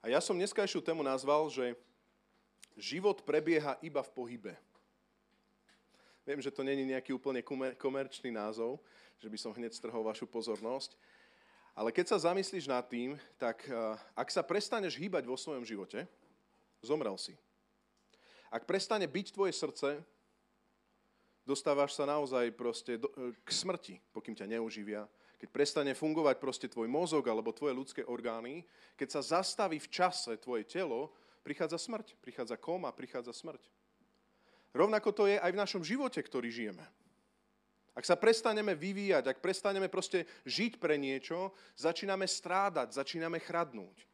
A ja som dneskajšiu tému nazval, že život prebieha iba v pohybe. Viem, že to nie je nejaký úplne komerčný názov, že by som hneď strhol vašu pozornosť, ale keď sa zamyslíš nad tým, tak ak sa prestaneš hýbať vo svojom živote, zomrel si. Ak prestane byť tvoje srdce, dostávaš sa naozaj proste k smrti, pokým ťa neuživia. Keď prestane fungovať proste tvoj mozog alebo tvoje ľudské orgány, keď sa zastaví v čase tvoje telo, prichádza smrť, prichádza kóma, prichádza smrť. Rovnako to je aj v našom živote, ktorý žijeme. Ak sa prestaneme vyvíjať, ak prestaneme proste žiť pre niečo, začíname strádať, začíname chradnúť.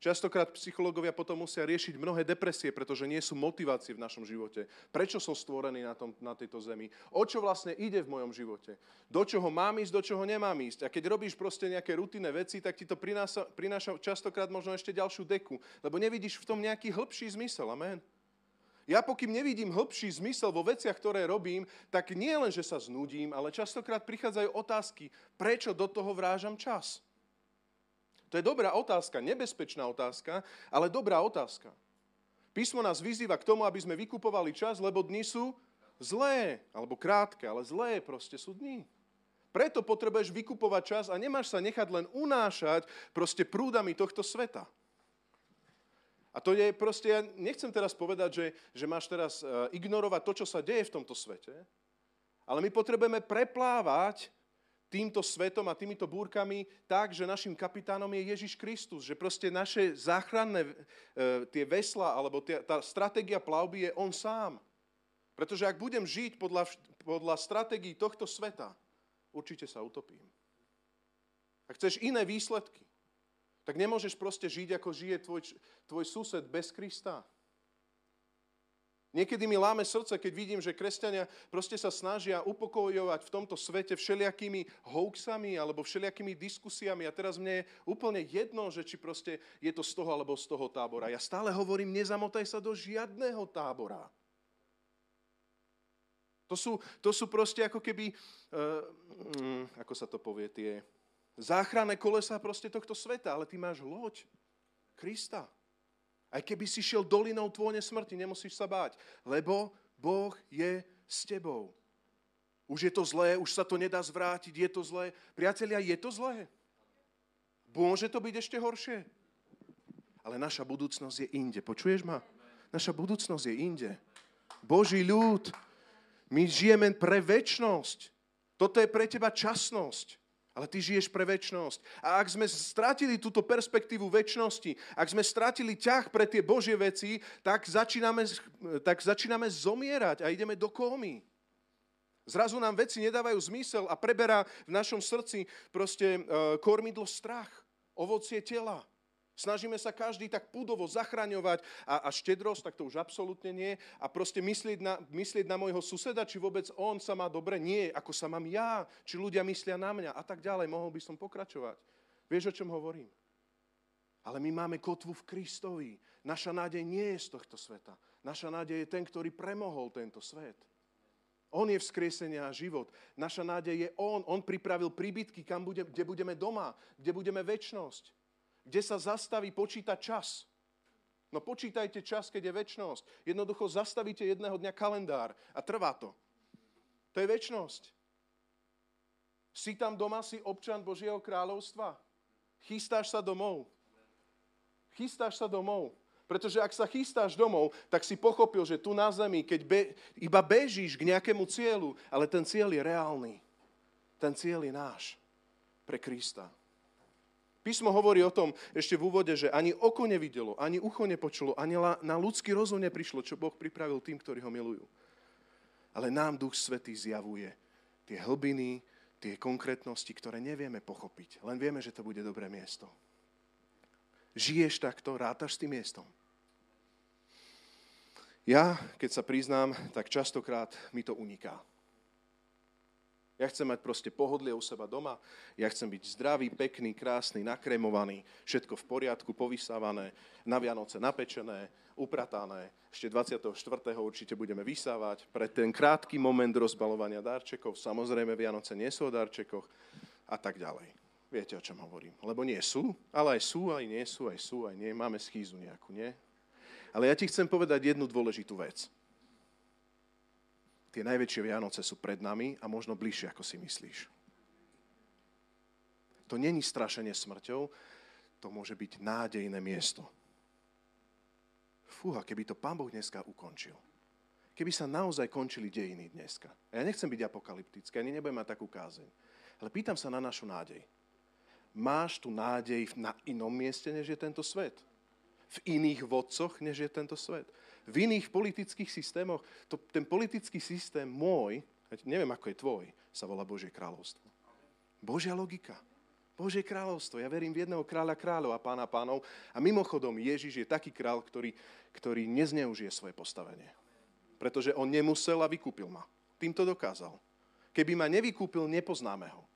Častokrát psychológovia potom musia riešiť mnohé depresie, pretože nie sú motivácie v našom živote. Prečo som stvorený na tejto zemi? O čo vlastne ide v mojom živote? Do čoho mám ísť, do čoho nemám ísť? A keď robíš proste nejaké rutinné veci, tak ti to prináša častokrát možno ešte ďalšiu deku, lebo nevidíš v tom nejaký hĺbší zmysel. Amen. Ja pokým nevidím hĺbší zmysel vo veciach, ktoré robím, tak nie len, že sa znudím, ale častokrát prichádzajú otázky, prečo do toho vrážam čas? To je dobrá otázka, nebezpečná otázka, ale dobrá otázka. Písmo nás vyzýva k tomu, aby sme vykupovali čas, lebo dni sú zlé, alebo krátke, ale zlé proste sú dni. Preto potrebuješ vykupovať čas a nemáš sa nechať len unášať proste prúdami tohto sveta. A to je proste, ja nechcem teraz povedať, že máš teraz ignorovať to, čo sa deje v tomto svete, ale my potrebujeme preplávať týmto svetom a týmito búrkami tak, že našim kapitánom je Ježiš Kristus, že proste naše záchranné tie vesla alebo tá stratégia plavby je on sám. Pretože ak budem žiť podľa stratégií tohto sveta, určite sa utopím. Ak chceš iné výsledky, tak nemôžeš proste žiť, ako žije tvoj sused bez Krista. Niekedy mi láme srdce, keď vidím, že kresťania proste sa snažia upokojovať v tomto svete všelijakými hoaxami alebo všelijakými diskusiami. A teraz mne je úplne jedno, že či proste je to z toho alebo z toho tábora. Ja stále hovorím, nezamotaj sa do žiadného tábora. To sú proste ako keby, ako sa to povie, tie záchranné kolesá proste tohto sveta. Ale ty máš loď Krista. Aj keby si šiel dolinou tvojej smrti, nemusíš sa báť, lebo Boh je s tebou. Už je to zlé, už sa to nedá zvrátiť, je to zlé. Priatelia, je to zlé? Môže to byť ešte horšie? Ale naša budúcnosť je inde, počuješ ma? Naša budúcnosť je inde. Boží ľud, my žijeme pre večnosť. Toto je pre teba časnosť. Ale ty žiješ pre večnosť. A ak sme stratili túto perspektívu večnosti, ak sme stratili ťah pre tie Božie veci, tak začíname zomierať a ideme do kómy. Zrazu nám veci nedávajú zmysel a preberá v našom srdci proste kormidlo strach, ovocie tela. Snažíme sa každý tak púdovo zachraňovať a štedrosť, tak to už absolútne nie. A proste myslieť na môjho suseda, či vôbec on sa má dobre, nie, ako sa mám ja, či ľudia myslia na mňa a tak ďalej. Mohol by som pokračovať. Vieš, o čom hovorím? Ale my máme kotvu v Kristovi. Naša nádej nie je z tohto sveta. Naša nádej je ten, ktorý premohol tento svet. On je vzkriesenie a život. Naša nádej je on. On pripravil príbytky, kde budeme doma, kde budeme večnosť. Kde sa zastaví počítať čas. No počítajte čas, keď je večnosť. Jednoducho zastavíte jedného dňa kalendár a trvá to. To je večnosť. Si tam doma, si občan Božieho kráľovstva. Chystáš sa domov. Chystáš sa domov. Pretože ak sa chystáš domov, tak si pochopil, že tu na zemi, keď iba bežíš k nejakému cieľu, ale ten cieľ je reálny. Ten cieľ je náš. Pre Krista. Písmo hovorí o tom ešte v úvode, že ani oko nevidelo, ani ucho nepočulo, ani na ľudský rozum neprišlo, čo Boh pripravil tým, ktorí ho milujú. Ale nám Duch Svätý zjavuje tie hlbiny, tie konkrétnosti, ktoré nevieme pochopiť. Len vieme, že to bude dobré miesto. Žiješ takto, rátaš s tým miestom. Ja, keď sa priznám, tak častokrát mi to uniká. Ja chcem mať proste pohodlie u seba doma, ja chcem byť zdravý, pekný, krásny, nakrémovaný, všetko v poriadku, povysávané, na Vianoce napečené, upratané. Ešte 24. určite budeme vysávať. Pre ten krátky moment rozbalovania darčekov, samozrejme Vianoce nie sú o darčekoch a tak ďalej. Viete, o čom hovorím. Lebo nie sú, ale aj sú, aj nie sú, aj sú, aj nie. Máme schýzu nejakú, nie? Ale ja ti chcem povedať jednu dôležitú vec. Tie najväčšie Vianoce sú pred nami a možno bližšie, ako si myslíš. To není strašenie smrťou, to môže byť nádejné miesto. Fúha, keby to Pán Boh dneska ukončil. Keby sa naozaj končili dejiny dneska. Ja nechcem byť apokalyptický, ani nebudem mať takú kázeň. Ale pýtam sa na našu nádej. Máš tu nádej na inom mieste, než je tento svet. V iných vodcoch, než je tento svet. V iných politických systémoch. Ten politický systém môj, neviem ako je tvoj, sa volá Božie kráľovstvo. Božia logika. Božie kráľovstvo. Ja verím v jedného kráľa kráľov a pána pánov. A mimochodom Ježiš je taký kráľ, ktorý nezneužije svoje postavenie. Pretože on nemusel a vykúpil ma. Tým to dokázal. Keby ma nevykúpil, nepoznáme ho.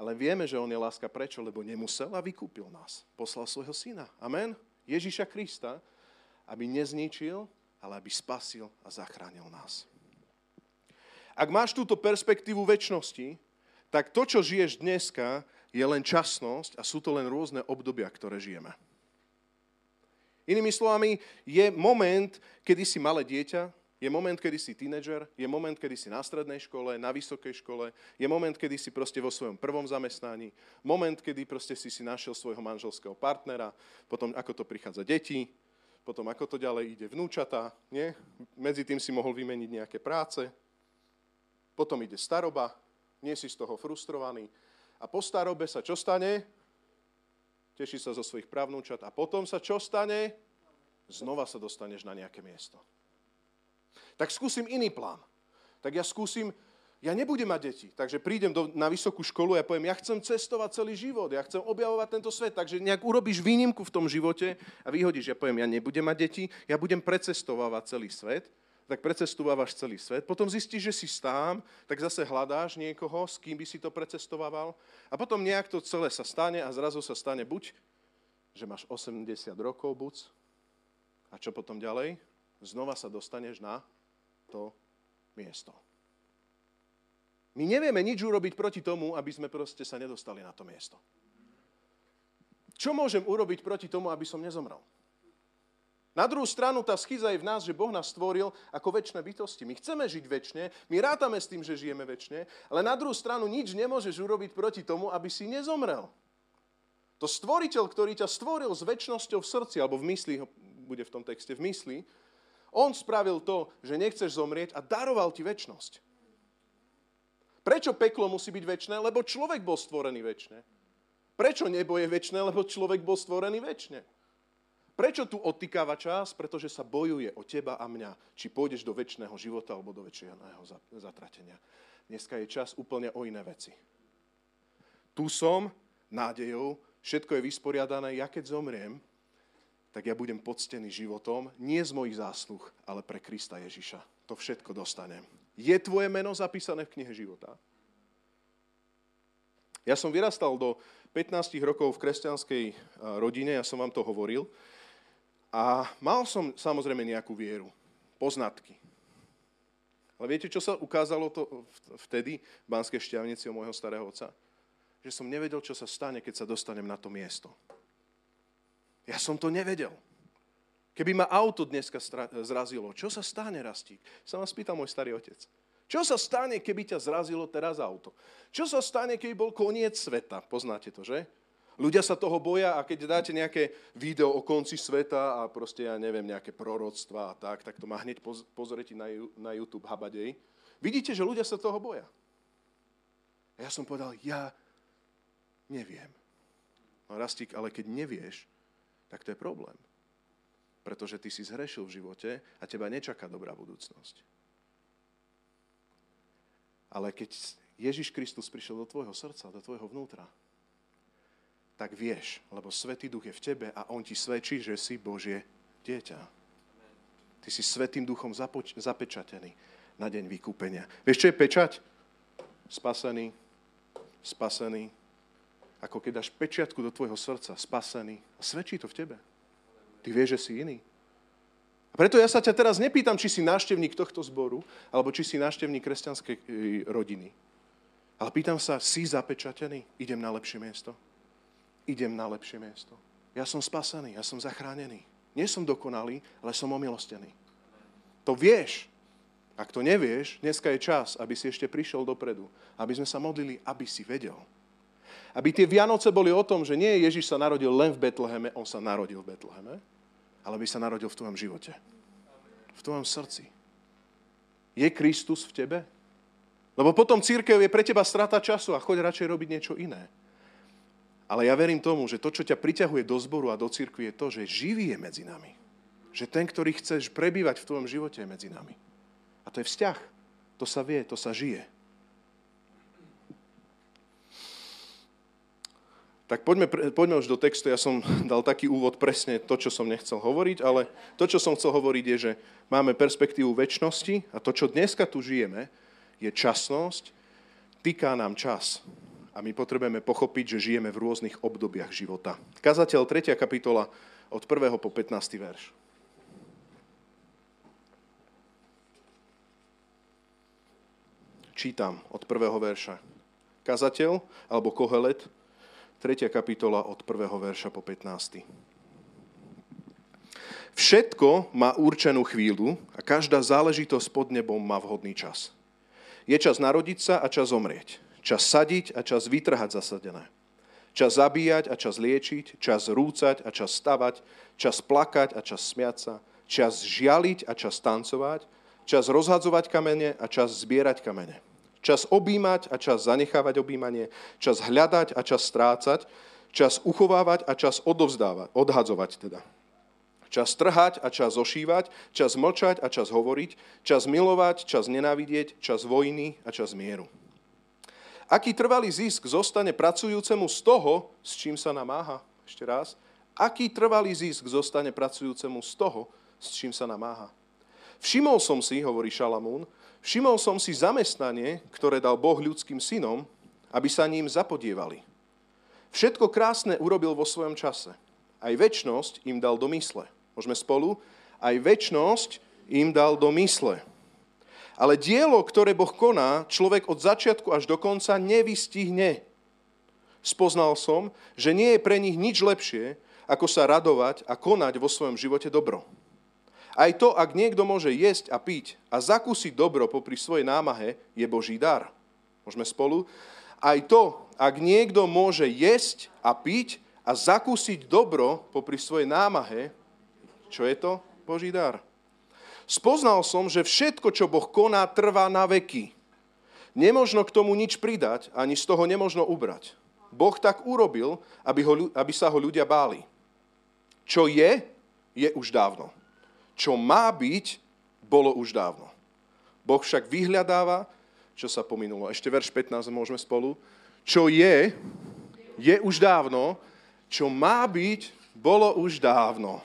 Ale vieme, že on je láska. Prečo? Lebo nemusel a vykúpil nás. Poslal svojho syna. Amen? Ježiša Krista, aby nezničil, ale aby spasil a zachránil nás. Ak máš túto perspektívu večnosti, tak to, čo žiješ dneska, je len časnosť a sú to len rôzne obdobia, ktoré žijeme. Inými slovami, je moment, kedy si malé dieťa, je moment, kedy si tínedžer, je moment, kedy si na strednej škole, na vysokej škole, je moment, kedy si proste vo svojom prvom zamestnaní, moment, kedy proste si našiel svojho manželského partnera, potom ako to prichádza deti, potom ako to ďalej ide vnúčata, nie? Medzi tým si mohol vymeniť nejaké práce, potom ide staroba, nie si z toho frustrovaný a po starobe sa čo stane? Teší sa zo svojich pravnúčat a potom sa čo stane? Znova sa dostaneš na nejaké miesto. Tak skúsim iný plán. Tak ja nebudem mať deti, takže prídem na vysokú školu a poviem, ja chcem cestovať celý život, ja chcem objavovať tento svet, takže nejak urobíš výnimku v tom živote a vyhodíš, ja poviem, ja nebudem mať deti, ja budem precestovávať celý svet, tak precestovávaš celý svet, potom zistíš, že si sám, tak zase hľadáš niekoho, s kým by si to precestovával a potom nejak to celé sa stane a zrazu sa stane buď, že máš 80 rokov buď a čo potom ďalej? Znova sa dostaneš na to miesto. My nevieme nič urobiť proti tomu, aby sme proste sa nedostali na to miesto. Čo môžem urobiť proti tomu, aby som nezomrel? Na druhú stranu tá schýza je v nás, že Boh nás stvoril ako večné bytosti. My chceme žiť večne, my rátame s tým, že žijeme večne, ale na druhú stranu nič nemôžeš urobiť proti tomu, aby si nezomrel. To stvoriteľ, ktorý ťa stvoril s večnosťou v srdci, alebo v mysli, bude v tom texte v mysli, on spravil to, že nechceš zomrieť a daroval ti večnosť. Prečo peklo musí byť večné? Lebo človek bol stvorený večne. Prečo nebo je večné? Lebo človek bol stvorený večne. Prečo tu odtikáva čas? Pretože sa bojuje o teba a mňa. Či pôjdeš do večného života alebo do večného zatratenia. Dneska je čas úplne o iné veci. Tu som, nádejou, všetko je vysporiadané, ja keď zomriem, tak ja budem poctený životom, nie z mojich zásluh, ale pre Krista Ježiša. To všetko dostanem. Je tvoje meno zapísané v knihe života? Ja som vyrastal do 15 rokov v kresťanskej rodine, ja som vám to hovoril. A mal som samozrejme nejakú vieru, poznatky. Ale viete, čo sa ukázalo to vtedy v Banskej Šťavnici u môjho starého otca? Že som nevedel, čo sa stane, keď sa dostanem na to miesto. Ja som to nevedel. Keby ma auto dneska zrazilo, čo sa stane, Rastík? Sa ma spýtal môj starý otec. Čo sa stane, keby ťa zrazilo teraz auto? Čo sa stane, keby bol koniec sveta? Poznáte to, že? Ľudia sa toho boja a keď dáte nejaké video o konci sveta a proste, ja neviem, nejaké proroctvá a tak to má hneď pozrieť na YouTube habadej. Vidíte, že ľudia sa toho boja. A ja som povedal, ja neviem. No, Rastík, ale keď nevieš, tak to je problém. Pretože ty si zhrešil v živote a teba nečaká dobrá budúcnosť. Ale keď Ježiš Kristus prišiel do tvojho srdca, do tvojho vnútra, tak vieš, lebo Svätý Duch je v tebe a on ti svedčí, že si Božie dieťa. Ty si Svätým Duchom zapečatený na deň vykúpenia. Vieš, čo je pečať? Spasený, spasený. Ako keď dáš pečiatku do tvojho srdca, spasený. A svedčí to v tebe. Ty vieš, že si iný. A preto ja sa ťa teraz nepýtam, či si návštevník tohto zboru, alebo či si návštevník kresťanskej rodiny. Ale pýtam sa, si zapečatený? Idem na lepšie miesto? idem na lepšie miesto. Ja som spasený, ja som zachránený. Nie som dokonalý, ale som omilostený. To vieš. Ak to nevieš, dneska je čas, aby si ešte prišiel dopredu. Aby sme sa modlili, aby si vedel. Aby tie Vianoce boli o tom, že nie Ježiš sa narodil len v Betleheme, on sa narodil v Betleheme, ale by sa narodil v tvojom živote. V tvojom srdci. Je Kristus v tebe? Lebo potom cirkev je pre teba strata času a choď radšej robiť niečo iné. Ale ja verím tomu, že to, čo ťa priťahuje do zboru a do cirkvi, je to, že živý je medzi nami. Že ten, ktorý chceš prebývať v tvojom živote, je medzi nami. A to je vzťah. To sa vie, to sa žije. Tak poďme už do textu. Ja som dal taký úvod presne to, čo som nechcel hovoriť, ale to, čo som chcel hovoriť, je, že máme perspektívu večnosti a to, čo dneska tu žijeme, je časnosť, týka nám čas. A my potrebujeme pochopiť, že žijeme v rôznych obdobiach života. Kazateľ 3. kapitola od 1. po 15. verš. Čítam od 1. verša. Kazateľ, alebo Kohelet, 3. kapitola od 1. verša po 15. Všetko má určenú chvíľu a každá záležitosť pod nebom má vhodný čas. Je čas narodiť sa a čas zomrieť. Čas sadiť a čas vytrhať zasadené. Čas zabíjať a čas liečiť, čas rúcať a čas stavať, čas plakať a čas smiať sa, čas žialiť a čas tancovať, čas rozhadzovať kamene a čas zbierať kamene. Čas objímať a čas zanechávať objímanie, čas hľadať a čas strácať, čas uchovávať a čas odhadzovať teda. Čas trhať a čas ošívať, čas mlčať a čas hovoriť, čas milovať, čas nenávidieť, čas vojny a čas mieru. Aký trvalý zisk zostane pracujúcemu z toho, s čím sa namáha? Ešte raz. Aký trvalý zisk zostane pracujúcemu z toho, s čím sa namáha? Všimol som si, hovorí Šalamún, všimol som si zamestnanie, ktoré dal Boh ľudským synom, aby sa ním zapodievali. Všetko krásne urobil vo svojom čase. Aj večnosť im dal do mysle. Môžeme spolu? Aj večnosť im dal do mysle. Ale dielo, ktoré Boh koná, človek od začiatku až do konca nevystihne. Spoznal som, že nie je pre nich nič lepšie, ako sa radovať a konať vo svojom živote dobro. Aj to, ak niekto môže jesť a piť a zakúsiť dobro popri svojej námahe, je Boží dar. Môžeme spolu? Aj to, ak niekto môže jesť a piť a zakúsiť dobro popri svojej námahe, čo je to? Boží dar. Spoznal som, že všetko, čo Boh koná, trvá na veky. Nemožno k tomu nič pridať, ani z toho nemožno ubrať. Boh tak urobil, aby sa ho ľudia báli. Čo je, je už dávno. Čo má byť, bolo už dávno. Boh však vyhľadáva, čo sa pominulo. Ešte verš 15 môžeme spolu. Čo je, je už dávno. Čo má byť, bolo už dávno.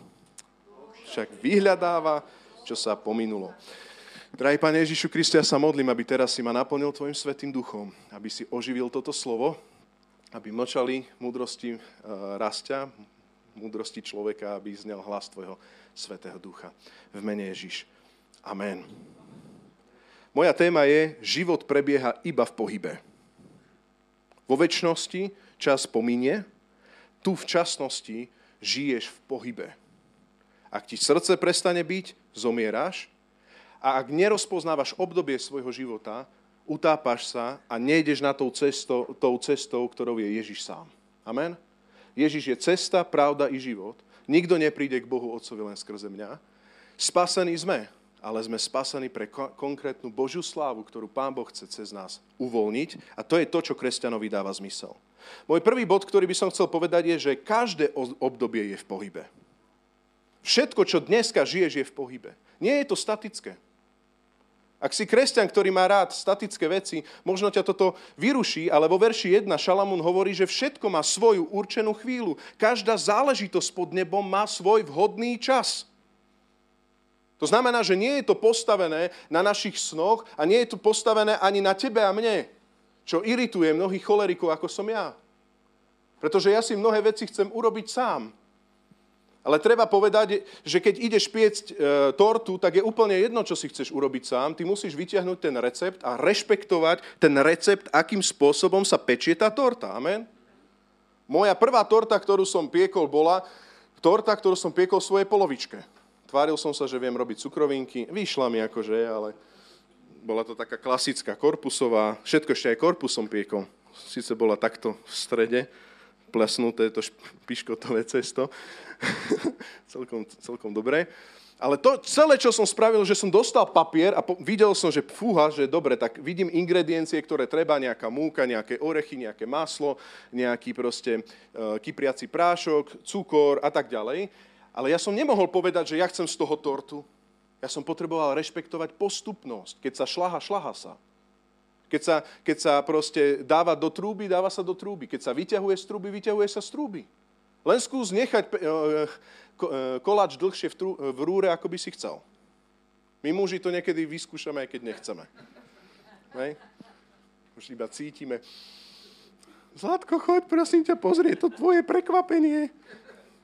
Však vyhľadáva, čo sa pominulo. Drahý Pane Ježišu Kriste, ja sa modlím, aby teraz si ma naplnil tvojim Svätým Duchom, aby si oživil toto slovo, aby mlčali múdrosti rastia, múdrosti človeka, aby znel hlas tvojho Svätého Ducha. V mene Ježiš. Amen. Moja téma je, život prebieha iba v pohybe. Vo večnosti čas pominie, tu v časnosti žiješ v pohybe. Ak ti srdce prestane byť, zomieráš a ak nerozpoznávaš obdobie svojho života, utápaš sa a nejdeš na tou cestou, ktorou je Ježiš sám. Amen? Ježiš je cesta, pravda i život. Nikto nepríde k Bohu Otcovi len skrze mňa. Spasení sme, ale sme spasení pre konkrétnu Božiu slávu, ktorú Pán Boh chce cez nás uvoľniť. A to je to, čo kresťanovi dáva zmysel. Môj prvý bod, ktorý by som chcel povedať, je, že každé obdobie je v pohybe. Všetko, čo dneska žiješ, je v pohybe. Nie je to statické. Ak si kresťan, ktorý má rád statické veci, možno ťa toto vyruší, ale vo verši 1 Šalamún hovorí, že všetko má svoju určenú chvíľu. Každá záležitosť pod nebom má svoj vhodný čas. To znamená, že nie je to postavené na našich snoch a nie je to postavené ani na tebe a mne, čo irituje mnohých cholerikov, ako som ja. Pretože ja si mnohé veci chcem urobiť sám. Ale treba povedať, že keď ideš piecť tortu, tak je úplne jedno, čo si chceš urobiť sám. Ty musíš vyťahnuť ten recept a rešpektovať ten recept, akým spôsobom sa pečie tá torta. Amen? Moja prvá torta, ktorú som piekol, bola torta, ktorú som piekol svojej polovičke. Tváril som sa, že viem robiť cukrovinky. Vyšla mi akože, ale bola to taká klasická korpusová. Všetko ešte aj korpusom piekol. Sice bola takto v strede, plesnuté to piškotové cesto. celkom dobré. Ale to celé, čo som spravil, že som dostal papier a videl som, že fúha, že dobre, tak vidím ingrediencie, ktoré treba, nejaká múka, nejaké orechy, nejaké maslo, nejaký proste kypriaci prášok, cukor a tak ďalej. Ale ja som nemohol povedať, že ja chcem z toho tortu. Ja som potreboval rešpektovať postupnosť. Keď sa šľaha, šľaha sa. Keď sa proste dáva do trúby, dáva sa do trúby. Keď sa vyťahuje z trúby, vyťahuje sa z trúby. Len skús nechať koláč dlhšie v rúre, ako by si chcel. My muži to niekedy vyskúšame, aj keď nechceme. Ne? Už iba cítime. Zlatko, choď, prosím ťa, pozri, je to tvoje prekvapenie.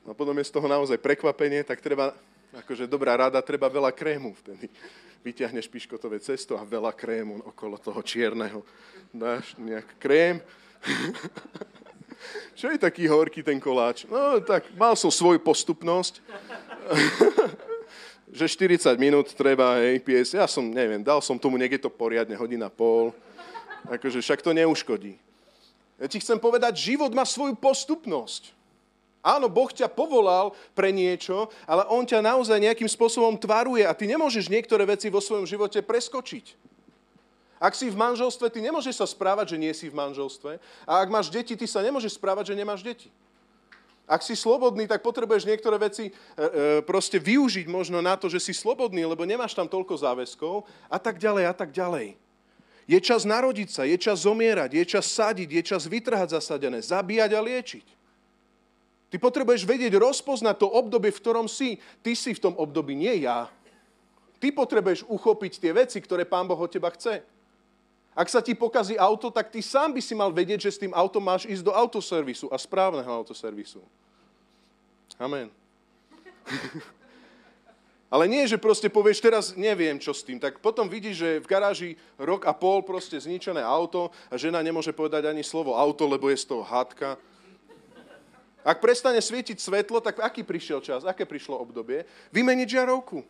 A potom je z toho naozaj prekvapenie, tak treba, akože dobrá rada, treba veľa krému vtedy. Vyťahneš piškotové cesto a veľa krému okolo toho čierneho. Dáš nejak krém. Čo je taký horký ten koláč? No tak, mal som svoju postupnosť, že 40 minút treba, hej, piesť. Ja som, neviem, dal som tomu niekde to poriadne, hodina pol. Akože však to neuškodí. Ja ti chcem povedať, život má svoju postupnosť. Áno, Boh ťa povolal pre niečo, ale On ťa naozaj nejakým spôsobom tvaruje a ty nemôžeš niektoré veci vo svojom živote preskočiť. Ak si v manželstve, ty nemôžeš sa správať, že nie si v manželstve. A ak máš deti, ty sa nemôžeš správať, že nemáš deti. Ak si slobodný, tak potrebuješ niektoré veci proste využiť možno na to, že si slobodný, lebo nemáš tam toľko záväzkov a tak ďalej a tak ďalej. Je čas narodiť sa, je čas zomierať, je čas sadiť, je čas vytrhať zasadené, zabíjať a liečiť. Ty potrebuješ vedieť rozpoznať to obdobie, v ktorom si. Ty si v tom období, nie ja. Ty potrebuješ uchopiť tie veci, ktoré Pán Boh od teba chce. Ak sa ti pokazí auto, tak ty sám by si mal vedieť, že s tým autom máš ísť do autoservisu a správneho autoservisu. Amen. Ale nie, že proste povieš, teraz neviem, čo s tým. Tak potom vidíš, že v garáži 1,5 proste zničené auto a žena nemôže povedať ani slovo auto, lebo je z toho hádka. Ak prestane svietiť svetlo, tak aký prišiel čas, aké prišlo obdobie? Vymeniť žiarovku.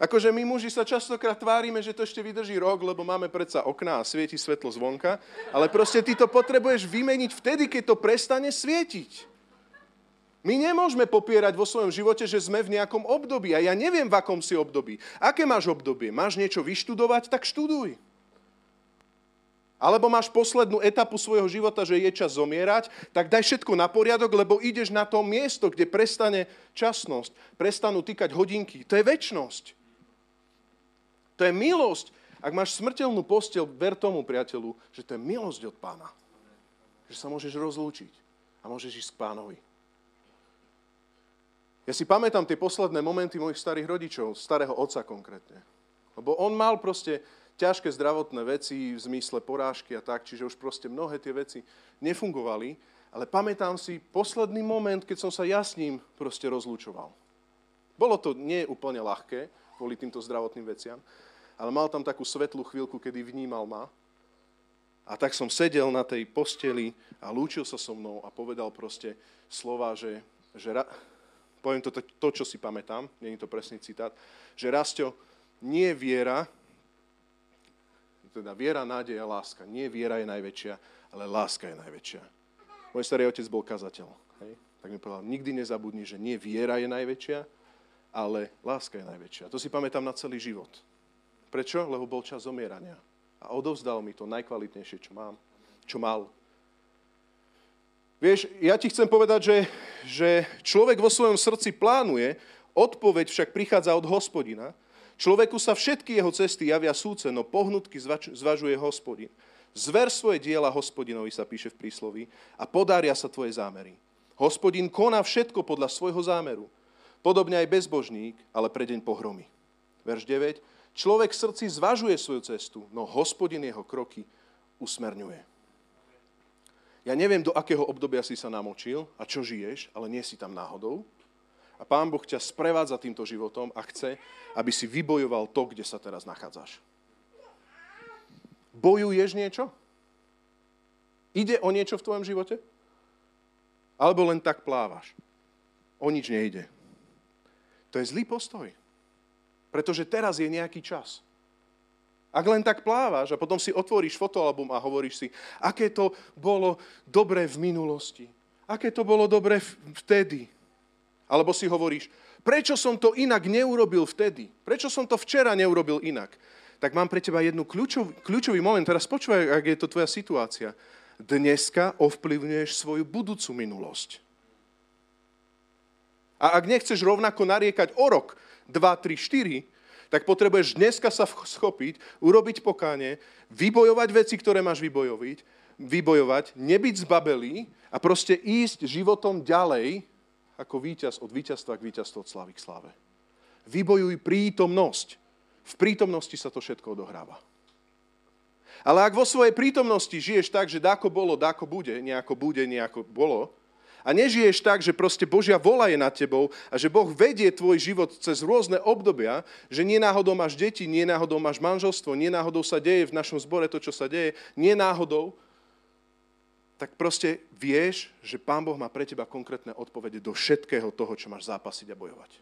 Akože my muži sa častokrát tvárime, že to ešte vydrží rok, lebo máme predsa okná a svieti svetlo zvonka, ale proste ty to potrebuješ vymeniť vtedy, keď to prestane svietiť. My nemôžeme popierať vo svojom živote, že sme v nejakom období a ja neviem, v akom si období. Aké máš obdobie? Máš niečo vyštudovať? Tak študuj. Alebo máš poslednú etapu svojho života, že je čas zomierať, tak daj všetko na poriadok, lebo ideš na to miesto, kde prestane časnosť, prestanú týkať hodinky. To je večnosť. To je milosť. Ak máš smrteľnú posteľ, ver tomu, priateľu, že to je milosť od Pána. Že sa môžeš rozlúčiť a môžeš ísť k Pánovi. Ja si pamätám tie posledné momenty mojich starých rodičov, starého otca konkrétne. Lebo on mal proste ťažké zdravotné veci v zmysle porážky a tak, čiže už proste mnohé tie veci nefungovali, ale pamätám si posledný moment, keď som sa ja s ním proste rozlúčoval. Bolo to nie úplne ľahké kvôli týmto zdravotným veciam, ale mal tam takú svetlú chvíľku, kedy vnímal ma. A tak som sedel na tej posteli a lúčil sa so mnou a povedal proste slova, že poviem to, čo si pamätám, nie je to presný citát, že Rasťo, nie viera, teda viera, nádej a láska. Nie viera je najväčšia, ale láska je najväčšia. Môj starý otec bol kazateľ. Hej? Tak mi povedal, nikdy nezabudni, že nie viera je najväčšia, ale láska je najväčšia. To si pamätám na celý život. Prečo? Lebo bol čas zomierania. A odovzdal mi to najkvalitnejšie, čo mal. Vieš, ja ti chcem povedať, že človek vo svojom srdci plánuje, odpoveď však prichádza od Hospodina. Človeku sa všetky jeho cesty javia súce, no pohnutky zvažuje Hospodin. Zver svoje diela Hospodinovi, sa píše v prísloví, a podaria sa tvoje zámery. Hospodin koná všetko podľa svojho zámeru. Podobne aj bezbožník, ale pre deň pohromy. Verš 9. Človek v srdci zvažuje svoju cestu, no Hospodin jeho kroky usmerňuje. Ja neviem, do akého obdobia si sa namočil a čo žiješ, ale nie si tam náhodou. A Pán Boh ťa sprevádza týmto životom a chce, aby si vybojoval to, kde sa teraz nachádzaš. Bojuješ niečo? Ide o niečo v tvojom živote? alebo len tak plávaš. O nič nejde. To je zlý postoj. Pretože teraz je nejaký čas. Ak len tak plávaš a potom si otvoríš fotoalbum a hovoríš si, aké to bolo dobre v minulosti, aké to bolo dobre vtedy. Alebo si hovoríš, prečo som to inak neurobil vtedy? Prečo som to včera neurobil inak? Tak mám pre teba jednu kľúčový moment. Teraz počúvaj, ak je to tvoja situácia. Dneska ovplyvňuješ svoju budúcu minulosť. A ak nechceš rovnako nariekať o rok, 2, 3, 4, tak potrebuješ dneska sa schopiť, urobiť pokánie, vybojovať veci, ktoré máš vybojovať, nebyť zbabelý a proste ísť životom ďalej ako víťaz od víťazstva k víťazstvu, od slávy k sláve. Vybojuj prítomnosť. V prítomnosti sa to všetko odohráva. Ale ak vo svojej prítomnosti žiješ tak, že dáko bolo, dáko bude, nejako bolo, a nežiješ tak, že proste Božia vola je nad tebou a že Boh vedie tvoj život cez rôzne obdobia, že nenáhodou máš deti, nenáhodou máš manželstvo, nenáhodou sa deje v našom zbore to, čo sa deje, nenáhodou, tak proste vieš, že Pán Boh má pre teba konkrétne odpovede do všetkého toho, čo máš zápasiť a bojovať.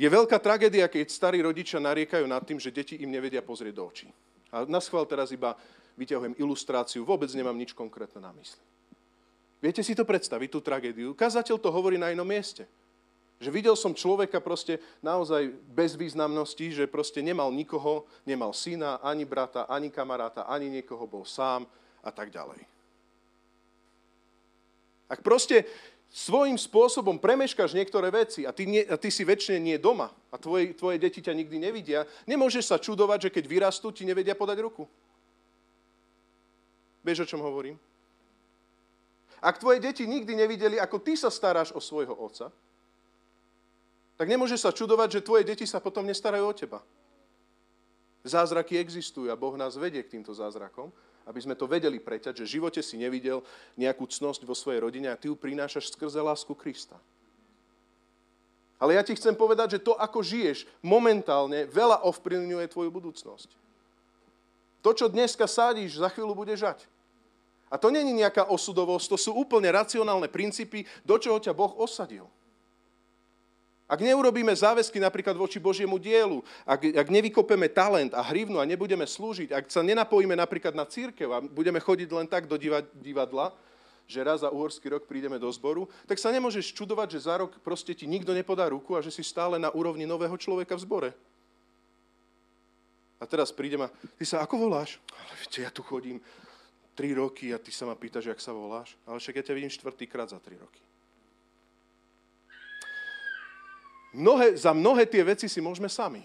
Je veľká tragédia, keď starí rodičia nariekajú nad tým, že deti im nevedia pozrieť do očí. A naschvál teraz iba vyťahujem ilustráciu, vôbec nemám nič konkrétne na mysli. Viete si to predstaviť, tú tragédiu? Kazateľ to hovorí na inom mieste. Že videl som človeka proste naozaj bez významnosti, že proste nemal nikoho, nemal syna, ani brata, ani kamaráta, ani niekoho, bol sám a tak ďalej. Ak proste svojím spôsobom premeškáš niektoré veci a ty si väčšine nie doma a tvoje deti ťa nikdy nevidia, nemôžeš sa čudovať, že keď vyrastú, ti nevedia podať ruku. Vieš, o čom hovorím? Ak tvoje deti nikdy nevideli, ako ty sa staráš o svojho otca, tak nemôžeš sa čudovať, že tvoje deti sa potom nestarajú o teba. Zázraky existujú a Boh nás vedie k týmto zázrakom, aby sme to vedeli preťať, že v živote si nevidel nejakú cnosť vo svojej rodine a ty ju prinášaš skrze lásku Krista. Ale ja ti chcem povedať, že to, ako žiješ, momentálne veľa ovplyvňuje tvoju budúcnosť. To, čo dneska sádíš, za chvíľu bude žať. A to nie je nejaká osudovosť, to sú úplne racionálne princípy, do čoho ťa Boh osadil. Ak neurobíme záväzky napríklad voči Božiemu dielu, ak nevykopeme talent a hrivnu a nebudeme slúžiť, ak sa nenapojíme napríklad na cirkev a budeme chodiť len tak do divadla, že raz za uhorský rok prídeme do zboru, tak sa nemôžeš čudovať, že za rok proste ti nikto nepodá ruku a že si stále na úrovni nového človeka v zbore. A teraz prídem a ty sa ako voláš? Ale viete, ja tu chodím 3 roky a ty sa ma pýtaš, jak sa voláš. Ale však ja ťa vidím 4. krát za 3 roky. Za mnohé tie veci si môžeme sami.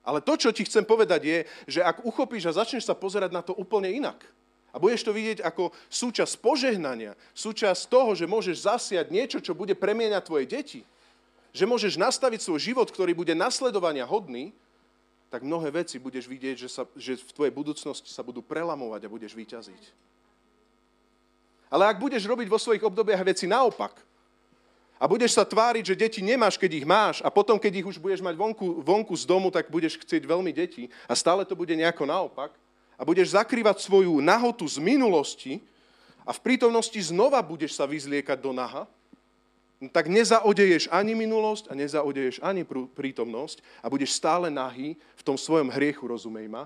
Ale to, čo ti chcem povedať je, že ak uchopíš a začneš sa pozerať na to úplne inak a budeš to vidieť ako súčasť požehnania, súčasť toho, že môžeš zasiať niečo, čo bude premieňať tvoje deti, že môžeš nastaviť svoj život, ktorý bude nasledovania hodný, tak mnohé veci budeš vidieť, že v tvojej budúcnosti sa budú prelamovať a budeš víťaziť. Ale ak budeš robiť vo svojich obdobiach veci naopak, a budeš sa tváriť, že deti nemáš, keď ich máš a potom, keď ich už budeš mať vonku z domu, tak budeš chcieť veľmi deti a stále to bude nejako naopak a budeš zakrývať svoju nahotu z minulosti a v prítomnosti znova budeš sa vyzliekať do naha, tak nezaodeješ ani minulosť a nezaodeješ ani prítomnosť a budeš stále nahý v tom svojom hriechu, rozumej ma,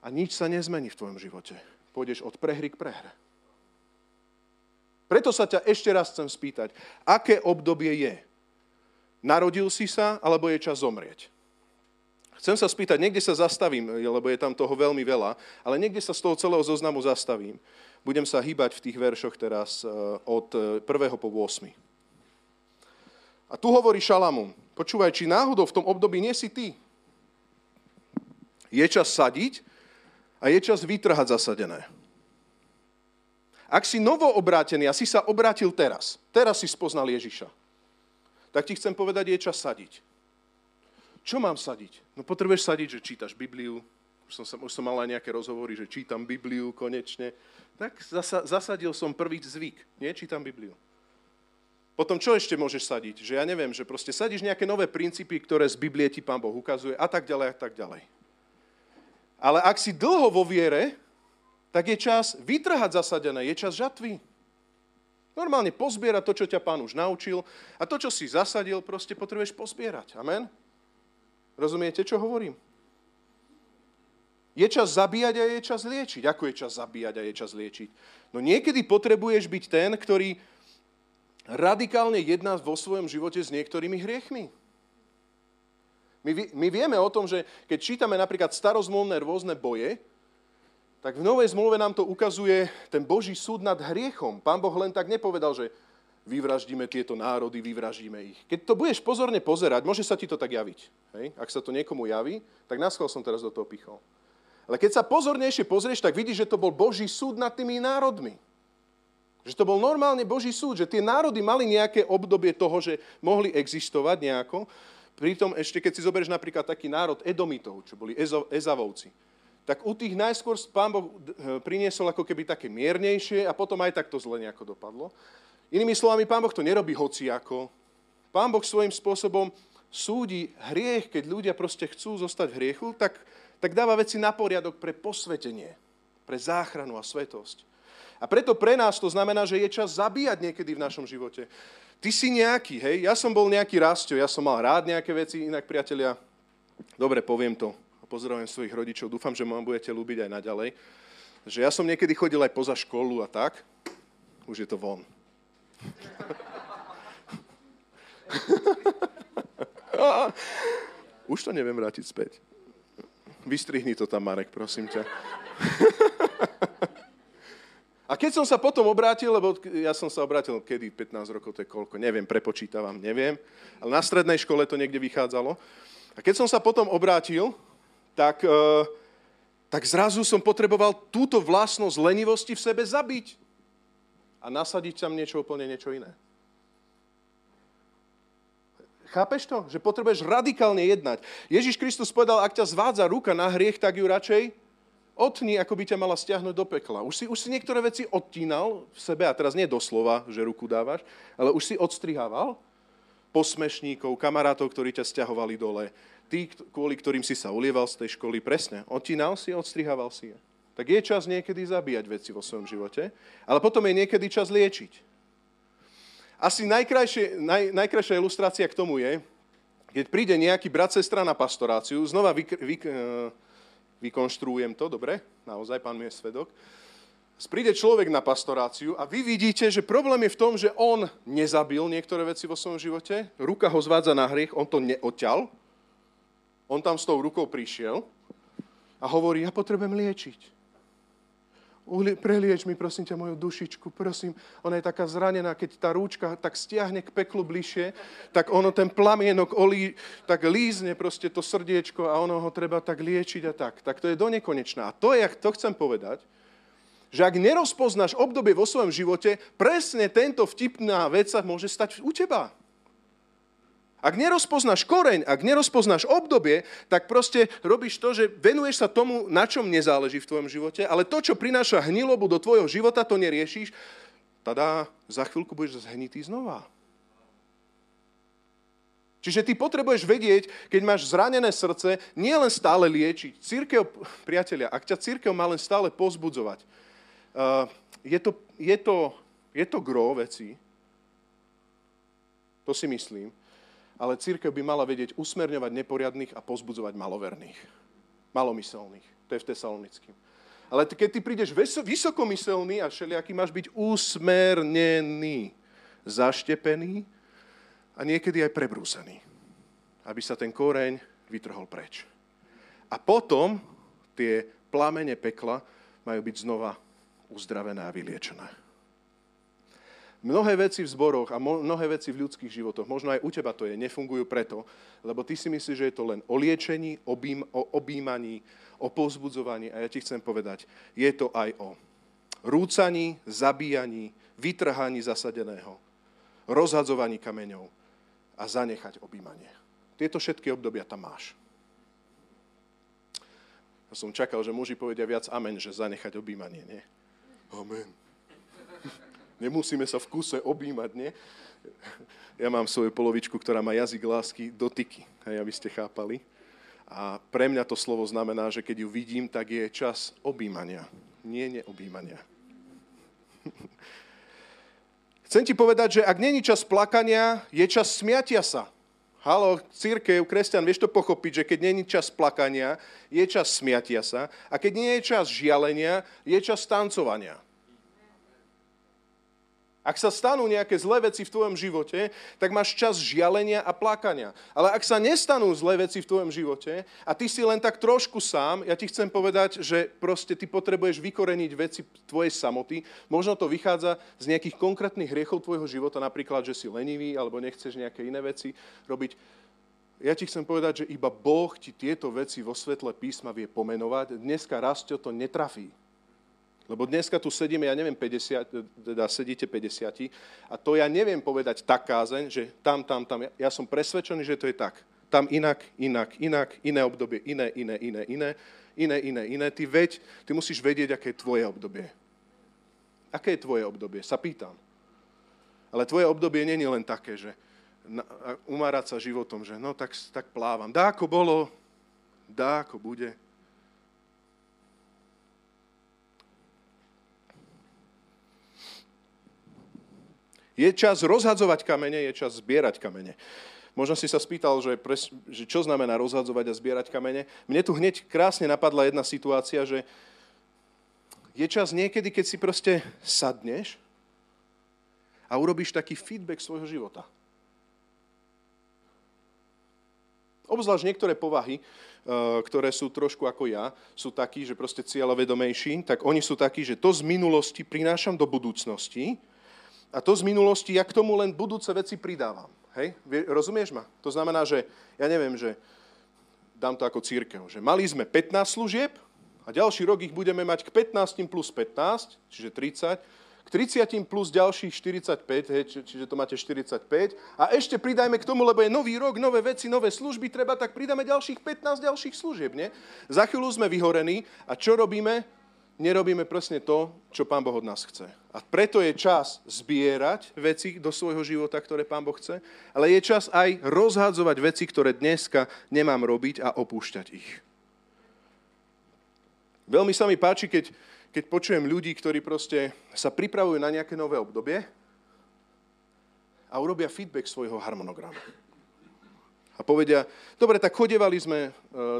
a nič sa nezmení v tvojom živote. Pôjdeš od prehry k prehre. Preto sa ťa ešte raz chcem spýtať, aké obdobie je? Narodil si sa, alebo je čas zomrieť? Chcem sa spýtať, niekde sa zastavím, lebo je tam toho veľmi veľa, ale niekde sa z toho celého zoznamu zastavím. Budem sa hýbať v tých veršoch teraz od 1. po 8. A tu hovorí Šalamún, počúvaj, či náhodou v tom období nie si ty. Je čas sadiť a je čas vytrhať zasadené. Ak si novoobrátený a si sa obrátil teraz si spoznal Ježiša, tak ti chcem povedať, je čas sadiť. Čo mám sadiť? No potrebuješ sadiť, že čítaš Bibliu. Už som mal aj nejaké rozhovory, že čítam Bibliu konečne. Tak zasadil som prvý zvyk. Nie, čítam Bibliu. Potom čo ešte môžeš sadiť? Že ja neviem, že proste sadíš nejaké nové princípy, ktoré z Biblie ti Pán Boh ukazuje a tak ďalej. Ale ak si dlho vo viere, tak je čas vytrhať zasadené, je čas žatvy. Normálne pozbierať to, čo ťa Pán už naučil a to, čo si zasadil, proste potrebuješ pozbierať. Amen? Rozumiete, čo hovorím? Je čas zabíjať a je čas liečiť. Ako je čas zabíjať a je čas liečiť? No niekedy potrebuješ byť ten, ktorý radikálne jedná vo svojom živote s niektorými hriechmi. My vieme o tom, že keď čítame napríklad starozmluvné rôzne boje, tak v Novej zmluve nám to ukazuje ten Boží súd nad hriechom. Pán Boh len tak nepovedal, že vyvraždíme tieto národy, vyvraždíme ich. Keď to budeš pozorne pozerať, môže sa ti to tak javiť. Hej? Ak sa to niekomu javí, tak naschvál som teraz do toho pichol. Ale keď sa pozornejšie pozrieš, tak vidíš, že to bol Boží súd nad tými národmi. Že to bol normálne Boží súd, že tie národy mali nejaké obdobie toho, že mohli existovať nejako. Pritom ešte, keď si zoberieš napríklad taký národ Edomitov, čo boli Ezavovci, tak u tých najskôr Pán Boh priniesol ako keby také miernejšie a potom aj takto zle nejako dopadlo. Inými slovami, Pán Boh to nerobí hociako. Pán Boh svojím spôsobom súdi hriech, keď ľudia proste chcú zostať v hriechu, tak dáva veci na poriadok pre posvetenie, pre záchranu a svetosť. A preto pre nás to znamená, že je čas zabíjať niekedy v našom živote. Ty si nejaký, hej? Ja som bol nejaký rasťo, ja som mal rád nejaké veci, inak priatelia, dobre, poviem to. Pozdravujem svojich rodičov, dúfam, že ma budete ľúbiť aj naďalej, že ja som niekedy chodil aj poza školu a tak, už je to von. Už to neviem vrátiť späť. Vystrihni to tam, Marek, prosím ťa. A keď som sa potom obrátil, lebo ja som sa obrátil kedy, 15 rokov, to je koľko, neviem, prepočítavam, neviem, ale na strednej škole to niekde vychádzalo. A keď som sa potom obrátil, tak zrazu som potreboval túto vlastnosť lenivosti v sebe zabiť a nasadiť tam niečo úplne niečo iné. Chápeš to? Že potrebuješ radikálne jednať. Ježiš Kristus povedal, ak ťa zvádza ruka na hriech, tak ju radšej otni, ako by ťa mala stiahnuť do pekla. Už si niektoré veci odtínal v sebe, a teraz nie doslova, že ruku dávaš, ale už si odstrihával posmešníkov, kamarátov, ktorí ťa stiahovali dole, tí, kvôli ktorým si sa ulieval z tej školy, presne. Odtínal si, odstrihával si je. Tak je čas niekedy zabíjať veci vo svojom živote, ale potom je niekedy čas liečiť. Asi najkrajšia ilustrácia k tomu je, keď príde nejaký brat, sestra na pastoráciu, znova vykonštruujem to, dobre? Naozaj, Pán mi je svedok. Príde človek na pastoráciu a vy vidíte, že problém je v tom, že on nezabil niektoré veci vo svojom živote, ruka ho zvádza na hriech, on to neoťal, on tam s tou rukou prišiel a hovorí, ja potrebujem liečiť. Prelieč mi, prosím ťa, moju dušičku, prosím. Ona je taká zranená, keď tá rúčka tak stiahne k peklu bližšie, tak ono ten plamienok tak lízne proste to srdiečko a ono ho treba tak liečiť a tak. Tak to je do nekonečná. A to chcem povedať, že ak nerozpoznáš obdobie vo svojom živote, presne tento vtipná vec sa môže stať u teba. Ak nerozpoznáš koreň, ak nerozpoznáš obdobie, tak proste robíš to, že venuješ sa tomu, na čom nezáleží v tvojom živote, ale to, čo prináša hnilobu do tvojho života, to neriešiš. Tadá, za chvíľku budeš zhnitý znova. Čiže ty potrebuješ vedieť, keď máš zranené srdce, nie len stále liečiť. Cirkev, priatelia, ak ťa cirkev má len stále pozbudzovať, je to gro veci, to si myslím, ale cirkev by mala vedieť usmerňovať neporiadnych a pozbudzovať maloverných, malomyselných. To je v Tesalonickým. Ale keď ty prídeš vysokomyselný a všelijaký, máš byť usmernený, zaštepený a niekedy aj prebrúsený, aby sa ten koreň vytrhol preč. A potom tie plamene pekla majú byť znova uzdravené a vyliečené. Mnohé veci v zboroch a mnohé veci v ľudských životoch, možno aj u teba to je, nefungujú preto, lebo ty si myslíš, že je to len o liečení, o objímaní, o povzbudzovaní. A ja ti chcem povedať, je to aj o rúcaní, zabíjaní, vytrhaní zasadeného, rozhadzovaní kameňov a zanechať objímanie. Tieto všetky obdobia tam máš. Ja som čakal, že muži povedia viac amen, že zanechať objímanie, nie? Amen. Nemusíme sa v kuse objímať, nie? Ja mám svoju polovičku, ktorá má jazyk lásky dotyky. Hej, aby ste chápali. A pre mňa to slovo znamená, že keď ju vidím, tak je čas objímania, nie neobjímania. Chcem ti povedať, že ak není čas plakania, je čas smiatia sa. Haló, cirkev, kresťan, vieš to pochopiť, že keď není čas plakania, je čas smiatia sa. A keď nie je čas žialenia, je čas tancovania. Ak sa stanú nejaké zlé veci v tvojom živote, tak máš čas žialenia a plakania. Ale ak sa nestanú zlé veci v tvojom živote a ty si len tak trošku sám, ja ti chcem povedať, že proste ty potrebuješ vykoreniť veci tvojej samoty. Možno to vychádza z nejakých konkrétnych hriechov tvojho života, napríklad, že si lenivý alebo nechceš nejaké iné veci robiť. Ja ti chcem povedať, že iba Boh ti tieto veci vo svetle písma vie pomenovať. Dneska raz ťa to netrafí. Lebo dneska tu sedíme, ja neviem, 50, teda sedíte 50 a to ja neviem povedať tak kázeň, že tam. Ja som presvedčený, že to je tak. Tam inak, iné obdobie, iné. Ty musíš vedieť, aké je tvoje obdobie. Aké je tvoje obdobie? Sa pýtam. Ale tvoje obdobie nie je len také, že umárať sa životom, že no tak plávam. Dáko bolo, dáko bude. Je čas rozhadzovať kamene, je čas zbierať kamene. Možno si sa spýtal, že čo znamená rozhadzovať a zbierať kamene. Mne tu hneď krásne napadla jedna situácia, že je čas niekedy, keď si proste sadneš a urobíš taký feedback svojho života. Obzvlášť niektoré povahy, ktoré sú trošku ako ja, sú takí, že proste cieľovedomejší, tak oni sú takí, že to z minulosti prinášam do budúcnosti. A to z minulosti, ja k tomu len budúce veci pridávam. Hej? Rozumieš ma? To znamená, že ja neviem, že dám to ako cirkev, že mali sme 15 služieb a ďalší rok ich budeme mať k 15 plus 15, čiže 30, k 30 plus ďalších 45, hej, čiže to máte 45 a ešte pridajme k tomu, lebo je nový rok, nové veci, nové služby treba, tak pridáme ďalších 15 ďalších služieb, nie? Za chvíľu sme vyhorení a čo robíme? Nerobíme presne to, čo Pán Boh od nás chce. A preto je čas zbierať veci do svojho života, ktoré Pán Boh chce, ale je čas aj rozhadzovať veci, ktoré dneska nemám robiť a opúšťať ich. Veľmi sa mi páči, keď počujem ľudí, ktorí proste sa pripravujú na nejaké nové obdobie a urobia feedback svojho harmonogramu. A povedia, dobre, tak chodievali sme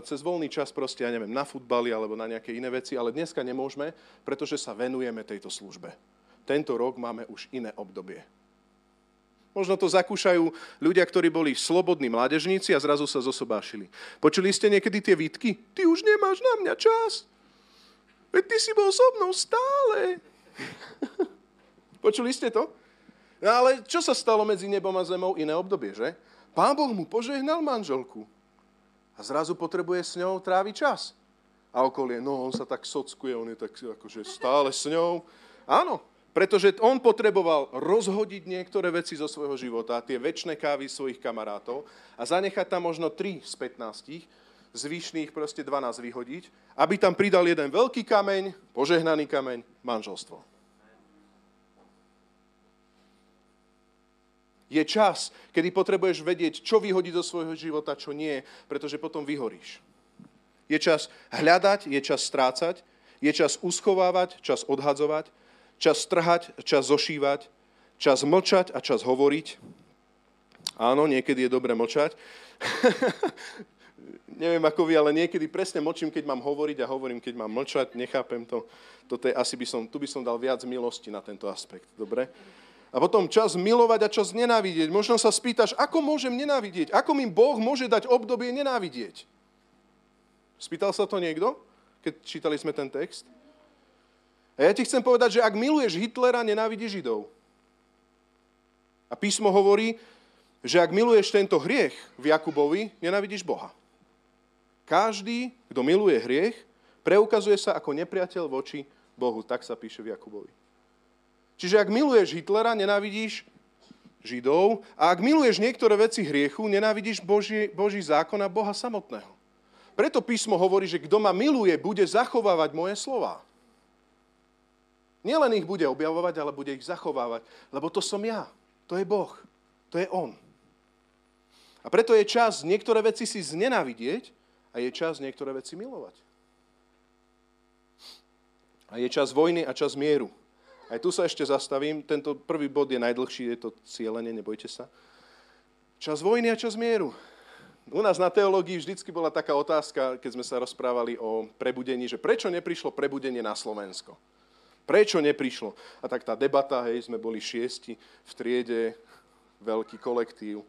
cez voľný čas proste, ja neviem, na futbali alebo na nejaké iné veci, ale dneska nemôžeme, pretože sa venujeme tejto službe. Tento rok máme už iné obdobie. Možno to zakúšajú ľudia, ktorí boli slobodní mládežníci a zrazu sa zosobášili. Počuli ste niekedy tie výtky? Ty už nemáš na mňa čas. Veď ty si bol so mnou stále. Počuli ste to? No ale čo sa stalo medzi nebom a zemou? Iné obdobie, že? Pán Boh mu požehnal manželku a zrazu potrebuje s ňou tráviť čas. A okolie, no on sa tak sockuje, on je tak akože stále s ňou. Áno, pretože on potreboval rozhodiť niektoré veci zo svojho života, tie večné kávy svojich kamarátov a zanechať tam možno 3 z 15, zvyšných proste 12 vyhodiť, aby tam pridal jeden veľký kameň, požehnaný kameň, manželstvo. Je čas, kedy potrebuješ vedieť, čo vyhodiť zo svojho života, čo nie, pretože potom vyhoríš. Je čas hľadať, je čas strácať, je čas uschovávať, čas odhadzovať, čas strhať, čas zošívať, čas mlčať a čas hovoriť. Áno, niekedy je dobre mlčať. Neviem ako vy, ale niekedy presne mlčím, keď mám hovoriť a hovorím, keď mám mlčať. Nechápem to. Tu by som dal viac milosti na tento aspekt. Dobre? A potom čas milovať a čas nenávidieť. Možno sa spýtaš, ako môžem nenávidieť? Ako mi Boh môže dať obdobie nenávidieť? Spýtal sa to niekto, keď čítali sme ten text? A ja ti chcem povedať, že ak miluješ Hitlera, nenávidíš Židov. A písmo hovorí, že ak miluješ tento hriech v Jakubovi, nenávidíš Boha. Každý, kto miluje hriech, preukazuje sa ako nepriateľ voči Bohu. Tak sa píše v Jakubovi. Čiže ak miluješ Hitlera, nenávidíš Židov a ak miluješ niektoré veci hriechu, nenávidíš Boží zákon a Boha samotného. Preto písmo hovorí, že kto ma miluje, bude zachovávať moje slová. Nielen ich bude objavovať, ale bude ich zachovávať, lebo to som ja, to je Boh, to je On. A preto je čas niektoré veci si znenávidieť a A je čas niektoré veci milovať. A je čas vojny a čas mieru. Aj tu sa ešte zastavím. Tento prvý bod je najdlhší, je to cielenie, nebojte sa. Čas vojny a čas mieru. U nás na teológii vždycky bola taká otázka, keď sme sa rozprávali o prebudení, že prečo neprišlo prebudenie na Slovensko? Prečo neprišlo? A tak tá debata, hej, sme boli šiesti v triede, veľký kolektív.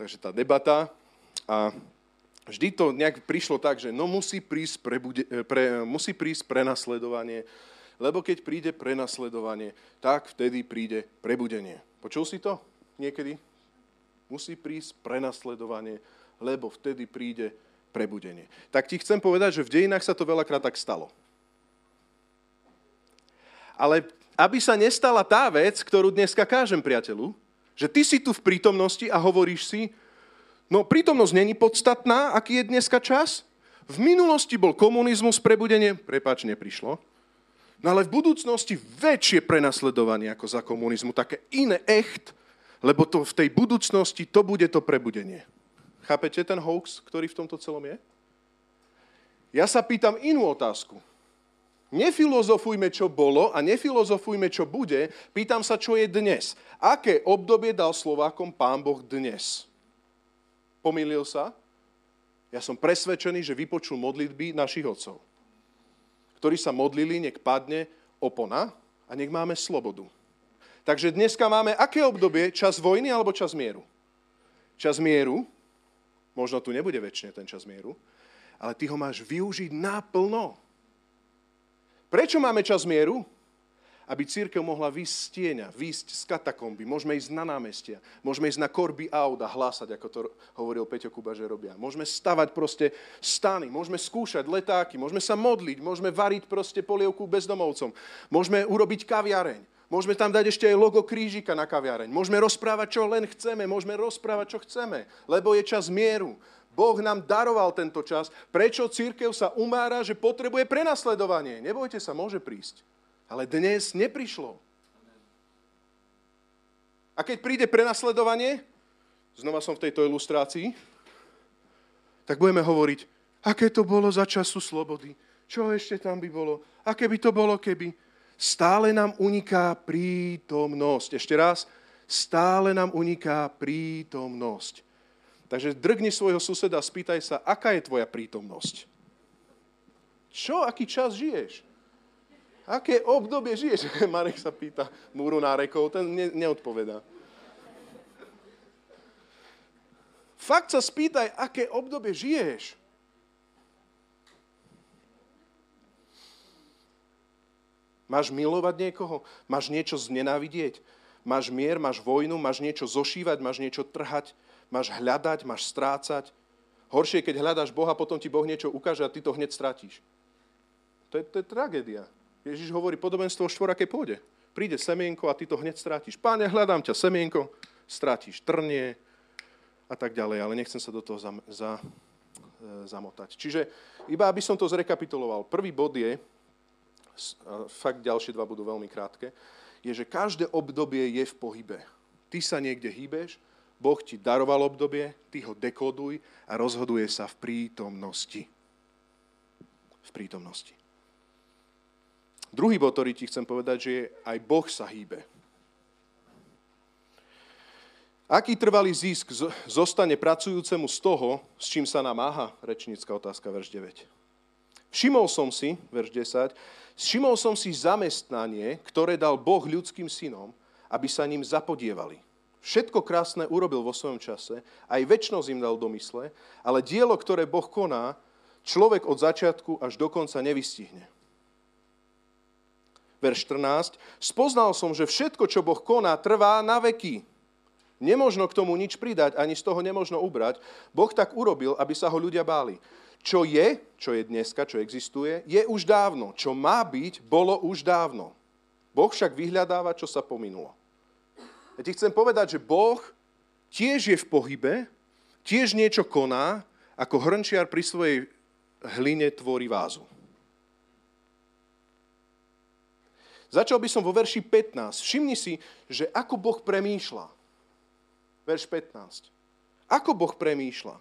Takže tá debata a vždy to nejak prišlo tak, že no musí prísť prenasledovanie, lebo keď príde prenasledovanie, tak vtedy príde prebudenie. Počul si to niekedy? Musí prísť prenasledovanie, lebo vtedy príde prebudenie. Tak ti chcem povedať, že v dejinách sa to veľakrát tak stalo. Ale aby sa nestala tá vec, ktorú dneska kážem, priateľu, že ty si tu v prítomnosti a hovoríš si, no prítomnosť není podstatná, aký je dneska čas. V minulosti bol komunizmus, prebudenie, prepáč, neprišlo. No ale v budúcnosti väčšie prenasledovanie ako za komunizmu, také iné echt, lebo to v tej budúcnosti to bude to prebudenie. Chápete ten hoax, ktorý v tomto celom je? Ja sa pýtam inú otázku. Nefilozofujme, čo bolo a nefilozofujme, čo bude. Pýtam sa, čo je dnes. Aké obdobie dal Slovákom Pán Boh dnes? Pomýlil sa? Ja som presvedčený, že vypočul modlitby našich otcov, ktorí sa modlili, nech padne opona a nech máme slobodu. Takže dneska máme aké obdobie? Čas vojny alebo čas mieru? Čas mieru. Možno tu nebude väčšine ten čas mieru, ale ty ho máš využiť naplno. Prečo máme čas mieru? Aby cirkev mohla výsť z tieňa, výsť z katakomby. Môžeme ísť na námestia, môžeme ísť na korby aut a hlásať, ako to hovoril Peťo Kuba, že robia. Môžeme stavať proste stany, môžeme skúšať letáky, môžeme sa modliť, môžeme variť proste polievku bezdomovcom, môžeme urobiť kaviareň, môžeme tam dať ešte aj logo krížika na kaviareň, môžeme rozprávať, čo len chceme, môžeme rozprávať, čo chceme, lebo je čas mieru. Boh nám daroval tento čas. Prečo cirkev sa umára, že potrebuje prenasledovanie? Nebojte sa, môže prísť. Ale dnes neprišlo. A keď príde prenasledovanie, znova som v tejto ilustrácii, tak budeme hovoriť, aké to bolo za času slobody, čo ešte tam by bolo, aké by to bolo, keby. Stále nám uniká prítomnosť. Ešte raz, stále nám uniká prítomnosť. Takže drgni svojho suseda a spýtaj sa, aká je tvoja prítomnosť? Čo, aký čas žiješ? Aké obdobie žiješ? Marek sa pýta múru nárekov, ten neodpovedá. Fakt sa spýtaj, aké obdobie žiješ. Máš milovať niekoho? Máš niečo znenávidieť? Máš mier, máš vojnu, máš niečo zošívať, máš niečo trhať, máš hľadať, máš strácať. Horšie, keď hľadáš Boha, potom ti Boh niečo ukáže a ty to hneď stratíš. To je tragédia. Ježiš hovorí podobenstvo o štvorakej pôde. Príde semienko a ty to hneď strátiš. Páne, hľadám ťa, semienko, strátiš trnie a tak ďalej. Ale nechcem sa do toho zamotať. Čiže iba aby som to zrekapituloval. Prvý bod je, fakt ďalšie dva budú veľmi krátke, je, že každé obdobie je v pohybe. Ty sa niekde hýbeš, Boh ti daroval obdobie, ty ho dekoduj a rozhoduje sa v prítomnosti. V prítomnosti. Druhý bod, ktorý ti chcem povedať, že aj Boh sa hýbe. Aký trvalý zisk zostane pracujúcemu z toho, s čím sa namáha? Rečnícka otázka, verš 9. Všimol som si, verš 10, všimol som si zamestnanie, ktoré dal Boh ľudským synom, aby sa ním zapodievali. Všetko krásne urobil vo svojom čase, aj večnosť im dal do mysle, ale dielo, ktoré Boh koná, človek od začiatku až do konca nevystihne. Verš 14. Spoznal som, že všetko, čo Boh koná, trvá na veky. Nemožno k tomu nič pridať, ani z toho nemožno ubrať. Boh tak urobil, aby sa ho ľudia báli. Čo je dneska, čo existuje, je už dávno. Čo má byť, bolo už dávno. Boh však vyhľadáva, čo sa pominulo. Ja ti chcem povedať, že Boh tiež je v pohybe, tiež niečo koná, ako hrnčiar pri svojej hline tvorí vázu. Začal by som vo verši 15. Všimni si, že ako Boh premýšľa. Verš 15. Ako Boh premýšľa.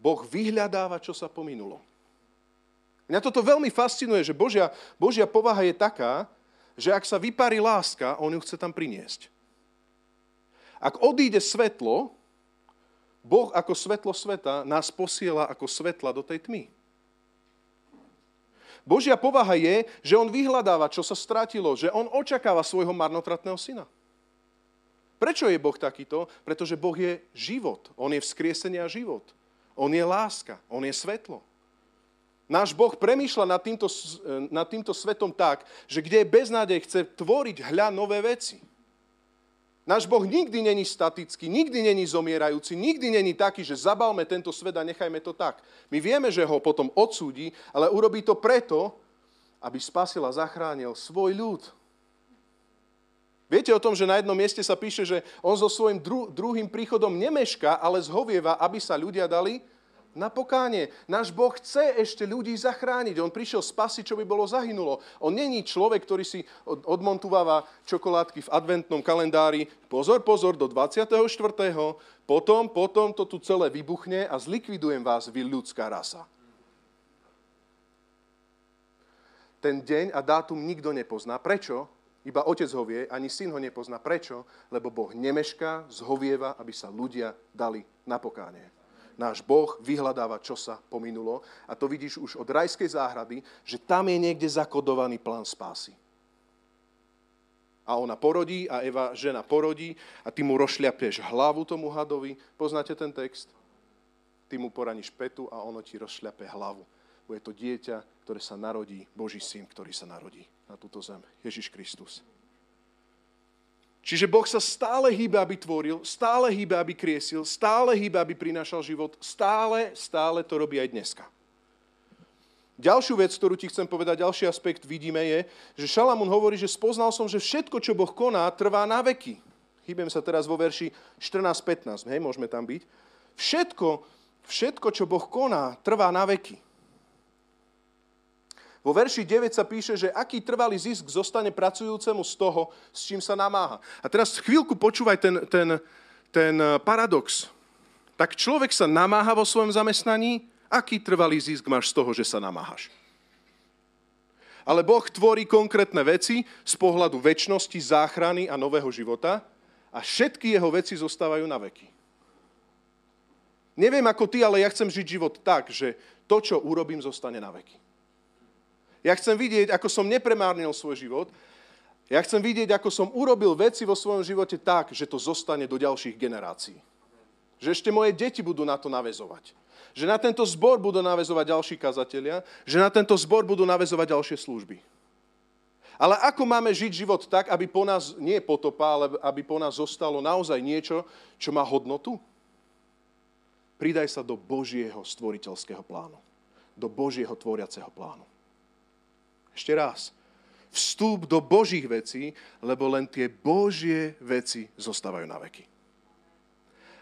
Boh vyhľadáva, čo sa pominulo. Mňa toto veľmi fascinuje, že Božia povaha je taká, že ak sa vyparí láska, on ju chce tam priniesť. Ak odíde svetlo, Boh ako svetlo sveta nás posiela ako svetla do tej tmy. Božia povaha je, že on vyhľadáva, čo sa stratilo, že on očakáva svojho marnotratného syna. Prečo je Boh takýto? Pretože Boh je život. On je vzkriesenie a život. On je láska. On je svetlo. Náš Boh premýšľa nad týmto svetom tak, že kde je beznádej, chce tvoriť nové veci. Náš Boh nikdy není statický, nikdy není zomierajúci, nikdy není taký, že zabalme tento svet a nechajme to tak. My vieme, že ho potom odsúdi, ale urobí to preto, aby spasil a zachránil svoj ľud. Viete o tom, že na jednom mieste sa píše, že on so svojím druhým príchodom nemeška, ale zhovieva, aby sa ľudia dali na pokánie. Náš Boh chce ešte ľudí zachrániť. On prišiel spasiť, čo by bolo zahynulo. On není človek, ktorý si odmontováva čokoládky v adventnom kalendári. Pozor, pozor, do 24. Potom to tu celé vybuchne a zlikvidujem vás, vy ľudská rasa. Ten deň a dátum nikto nepozná. Prečo? Iba otec ho vie, ani syn ho nepozná. Prečo? Lebo Boh nemešká, zhovieva, aby sa ľudia dali na pokánie. Náš Boh vyhľadáva, čo sa pominulo. A to vidíš už od rajskej záhrady, že tam je niekde zakodovaný plán spásy. A ona porodí, a Eva, žena, porodí, a ty mu rozšľapneš hlavu tomu hadovi. Poznáte ten text? Ty mu poraníš petu a ono ti rozšľape hlavu. Bude to dieťa, ktoré sa narodí, Boží syn, ktorý sa narodí na túto zem. Ježiš Kristus. Čiže Boh sa stále hýbe, aby tvoril, stále hýbe, aby kriesil, stále hýbe, aby prinášal život, stále to robí aj dneska. Ďalšiu vec, ktorú ti chcem povedať, ďalší aspekt vidíme je, že Šalamún hovorí, že spoznal som, že všetko, čo Boh koná, trvá na veky. Hýbem sa teraz vo verši 14-15, hej, môžeme tam byť. Všetko, čo Boh koná, trvá na veky. Vo verši 9 sa píše, že aký trvalý zisk zostane pracujúcemu z toho, s čím sa namáha. A teraz chvíľku počúvaj ten paradox. Tak človek sa namáha vo svojom zamestnaní, aký trvalý zisk máš z toho, že sa namáhaš? Ale Boh tvorí konkrétne veci z pohľadu večnosti, záchrany a nového života a všetky jeho veci zostávajú na veky. Neviem ako ty, ale ja chcem žiť život tak, že to, čo urobím, zostane na veky. Ja chcem vidieť, ako som nepremárnil svoj život. Ja chcem vidieť, ako som urobil veci vo svojom živote tak, že to zostane do ďalších generácií. Že ešte moje deti budú na to naväzovať. Že na tento zbor budú naväzovať ďalší kazatelia. Že na tento zbor budú naväzovať ďalšie služby. Ale ako máme žiť život tak, aby po nás nie potopa, ale aby po nás zostalo naozaj niečo, čo má hodnotu? Pridaj sa do Božieho stvoriteľského plánu. Do Božieho tvoriaceho plánu. Ešte raz, vstup do Božích vecí, lebo len tie Božie veci zostávajú na veky.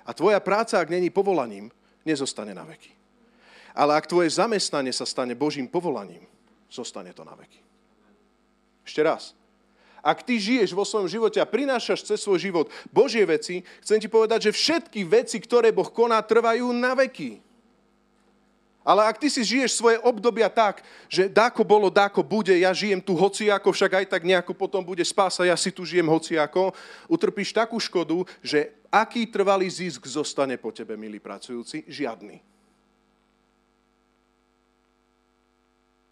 A tvoja práca, ak není povolaním, nezostane na veky. Ale ak tvoje zamestnanie sa stane Božím povolaním, zostane to na veky. Ešte raz, ak ty žiješ vo svojom živote a prinášaš cez svoj život Božie veci, chcem ti povedať, že všetky veci, ktoré Boh koná, trvajú na veky. Ale ak ty si žiješ svoje obdobia tak, že dáko bolo, dáko bude, ja žijem tu hociako, však aj tak nejako potom bude spása, ja si tu žijem hociako, utrpíš takú škodu, že aký trvalý zisk zostane po tebe, milí pracujúci? Žiadny.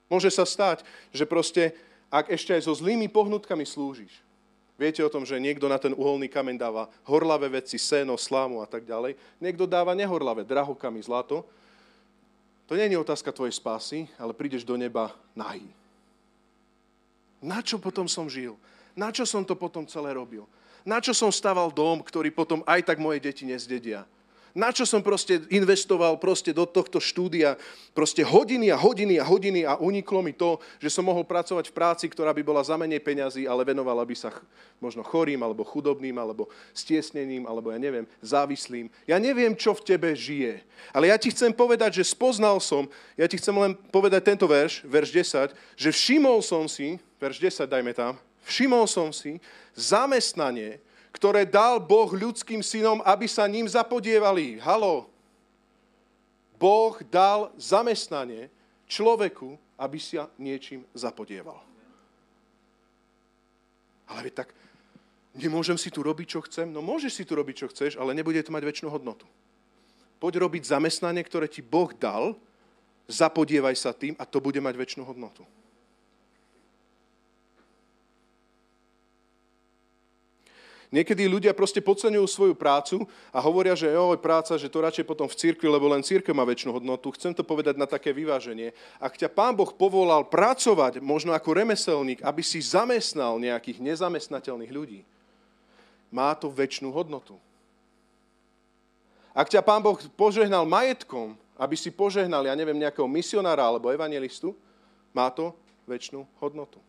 Môže sa stať, že proste, ak ešte aj so zlými pohnutkami slúžiš, viete o tom, že niekto na ten uholný kameň dáva horlavé veci, seno, slámu a tak ďalej, niekto dáva nehorlavé, drahokami, zlato. To nie je otázka tvojej spásy, ale prídeš do neba nahý. Na čo potom som žil? Na čo som to potom celé robil? Na čo som staval dom, ktorý potom aj tak moje deti nezdedia? Na čo som proste investoval do tohto štúdia? Proste hodiny a hodiny a hodiny a uniklo mi to, že som mohol pracovať v práci, ktorá by bola za menej peňazí, ale venovala by sa možno chorým, alebo chudobným, alebo stiesnením, alebo ja neviem, závislým. Ja neviem, čo v tebe žije. Ale ja ti chcem povedať, že spoznal som, ja ti chcem len povedať tento verš, verš 10, že všimol som si, verš 10 dajme tam, všimol som si zamestnanie, ktoré dal Boh ľudským synom, aby sa ním zapodievali. Haló. Boh dal zamestnanie človeku, aby sa niečím zapodieval. Ale veď tak, nemôžem si tu robiť, čo chcem? No môžeš si tu robiť, čo chceš, ale nebude to mať večnú hodnotu. Poď robiť zamestnanie, ktoré ti Boh dal, zapodievaj sa tým a to bude mať večnú hodnotu. Niekedy ľudia proste podceňujú svoju prácu a hovoria, že joj, práca, že to radšej potom v cirkvi, lebo len cirkev má večnú hodnotu. Chcem to povedať na také vyváženie. Ak ťa Pán Boh povolal pracovať, možno ako remeselník, aby si zamestnal nejakých nezamestnateľných ľudí, má to večnú hodnotu. Ak ťa Pán Boh požehnal majetkom, aby si požehnal, ja neviem, nejakého misionára alebo evangelistu, má to večnú hodnotu.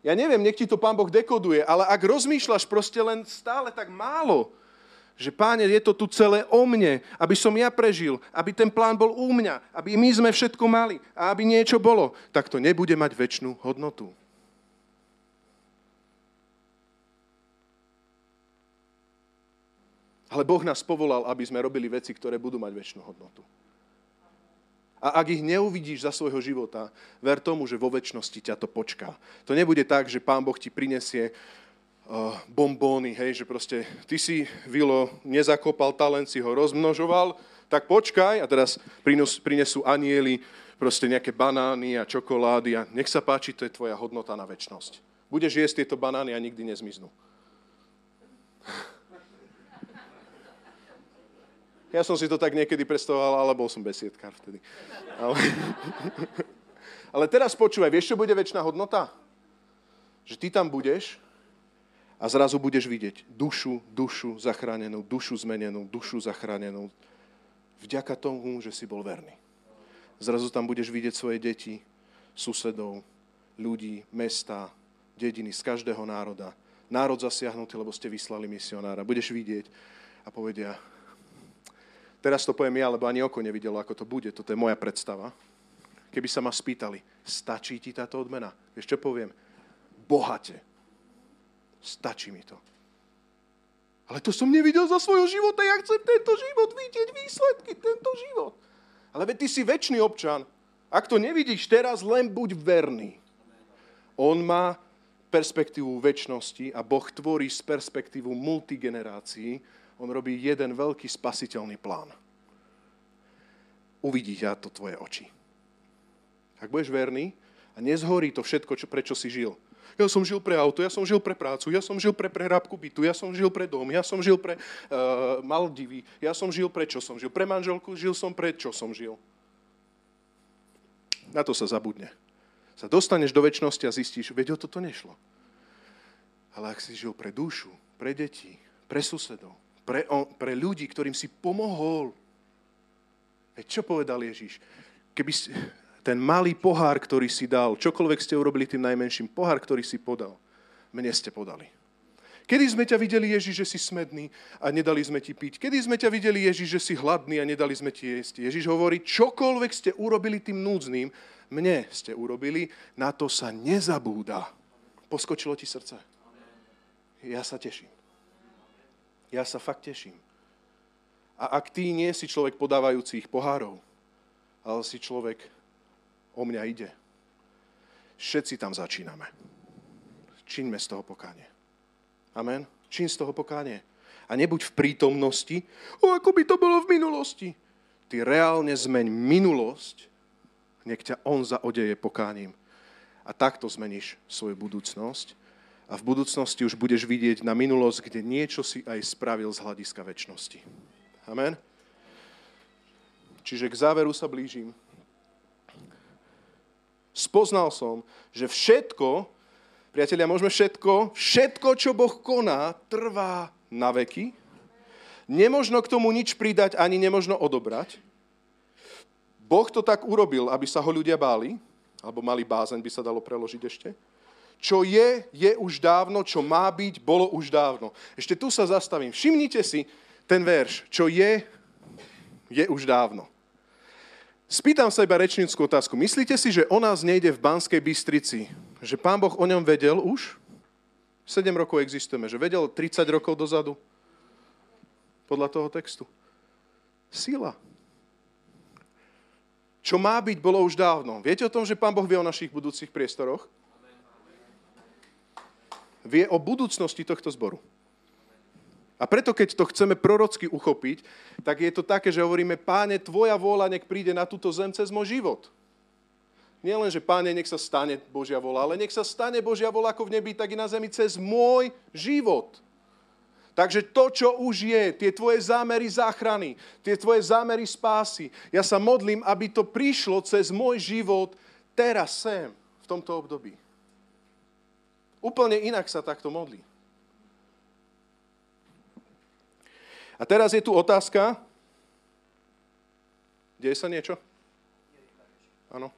Ja neviem, nech ti to Pán Boh dekoduje, ale ak rozmýšľaš proste len stále tak málo, že Páne, je to tu celé o mne, aby som ja prežil, aby ten plán bol u mňa, aby my sme všetko mali a aby niečo bolo, tak to nebude mať večnú hodnotu. Ale Boh nás povolal, aby sme robili veci, ktoré budú mať večnú hodnotu. A ak ich neuvidíš za svojho života, ver tomu, že vo večnosti ťa to počká. To nebude tak, že Pán Boh ti prinesie bombóny, hej, že proste ty si, Vilo, nezakopal talent, si ho rozmnožoval, tak počkaj a teraz prinesú anieli proste nejaké banány a čokolády a nech sa páči, to je tvoja hodnota na večnosť. Budeš jesť tieto banány a nikdy nezmiznú. Ja som si to tak niekedy predstavoval, ale bol som besiedkár vtedy. Ale teraz počúvaj, vieš, čo bude večná hodnota? Že ty tam budeš a zrazu budeš vidieť dušu zachránenú, dušu zmenenú, dušu zachránenú. Vďaka tomu, že si bol verný. Zrazu tam budeš vidieť svoje deti, susedov, ľudí, mesta, dediny z každého národa. Národ zasiahnutý, lebo ste vyslali misionára. Budeš vidieť a povedia... Teraz to poviem ja, lebo ani oko nevidelo, ako to bude. Toto je moja predstava. Keby sa ma spýtali, stačí ti táto odmena? Vieš, čo poviem? Bohate. Stačí mi to. Ale to som nevidel za svojho života. Ja chcem tento život vidieť, výsledky, tento život. Ale veď ty si večný občan. Ak to nevidíš teraz, len buď verný. On má perspektívu večnosti a Boh tvorí z perspektívu multigenerácií. On robí jeden veľký spasiteľný plán. Uvidí ťa to tvoje oči. Ak budeš verný a nezhorí to všetko, prečo si žil. Ja som žil pre auto, ja som žil pre prácu, ja som žil pre prerábku bytu, ja som žil pre dom, ja som žil pre Maldivy, ja som žil pre čo som žil, pre manželku, žil som pre čo som žil. Na to sa zabudne. Sa dostaneš do večnosti a zistíš, veď o toto nešlo. Ale ak si žil pre dušu, pre deti, pre susedov, pre ľudí, ktorým si pomohol. Čo povedal Ježiš? Keby si, ten malý pohár, ktorý si dal, čokoľvek ste urobili tým najmenším, pohár, ktorý si podal, mne ste podali. Kedy sme ťa videli, Ježiš, že si smedný a nedali sme ti piť? Kedy sme ťa videli, Ježiš, že si hladný a nedali sme ti jesť? Ježiš hovorí, čokoľvek ste urobili tým núdznym, mne ste urobili, na to sa nezabúda. Poskočilo ti srdce? Ja sa teším. Ja sa fakt teším. A ak ty nie si človek podávajúcich pohárov, ale si človek, o mňa ide. Všetci tam začíname. Čiňme z toho pokánie. Amen? Čiň z toho pokánie. A nebuď v prítomnosti, ako by to bolo v minulosti. Ty reálne zmeň minulosť, nech ťa on zaodeje pokáním. A takto zmeníš svoju budúcnosť. A v budúcnosti už budeš vidieť na minulosť, kde niečo si aj spravil z hľadiska večnosti. Amen? Čiže k záveru sa blížim. Spoznal som, že všetko, priatelia, môžeme všetko, čo Boh koná, trvá na veky. Nemožno k tomu nič pridať, ani nemožno odobrať. Boh to tak urobil, aby sa ho ľudia báli, alebo mali bázeň, by sa dalo preložiť ešte. Čo je, je už dávno, čo má byť, bolo už dávno. Ešte tu sa zastavím. Všimnite si ten verš. Čo je, je už dávno. Spýtam sa iba rečnícku otázku. Myslíte si, že o nás nejde v Banskej Bystrici? Že Pán Boh o ňom vedel už? 7 rokov existujeme. Že vedel 30 rokov dozadu? Podľa toho textu. Sila. Čo má byť, bolo už dávno. Viete o tom, že Pán Boh vie o našich budúcich priestoroch? Vie o budúcnosti tohto zboru. A preto, keď to chceme prorocky uchopiť, tak je to také, že hovoríme, Páne, Tvoja vôľa nech príde na túto zem cez môj život. Nie len, že Páne, nech sa stane Božia vôľa, ale nech sa stane Božia vôľa ako v nebi, tak i na zemi cez môj život. Takže to, čo už je, tie tvoje zámery záchrany, tie tvoje zámery spásy, ja sa modlím, aby to prišlo cez môj život teraz sem, v tomto období. Úplne inak sa takto modlí. A teraz je tu otázka. Deje sa niečo? Áno.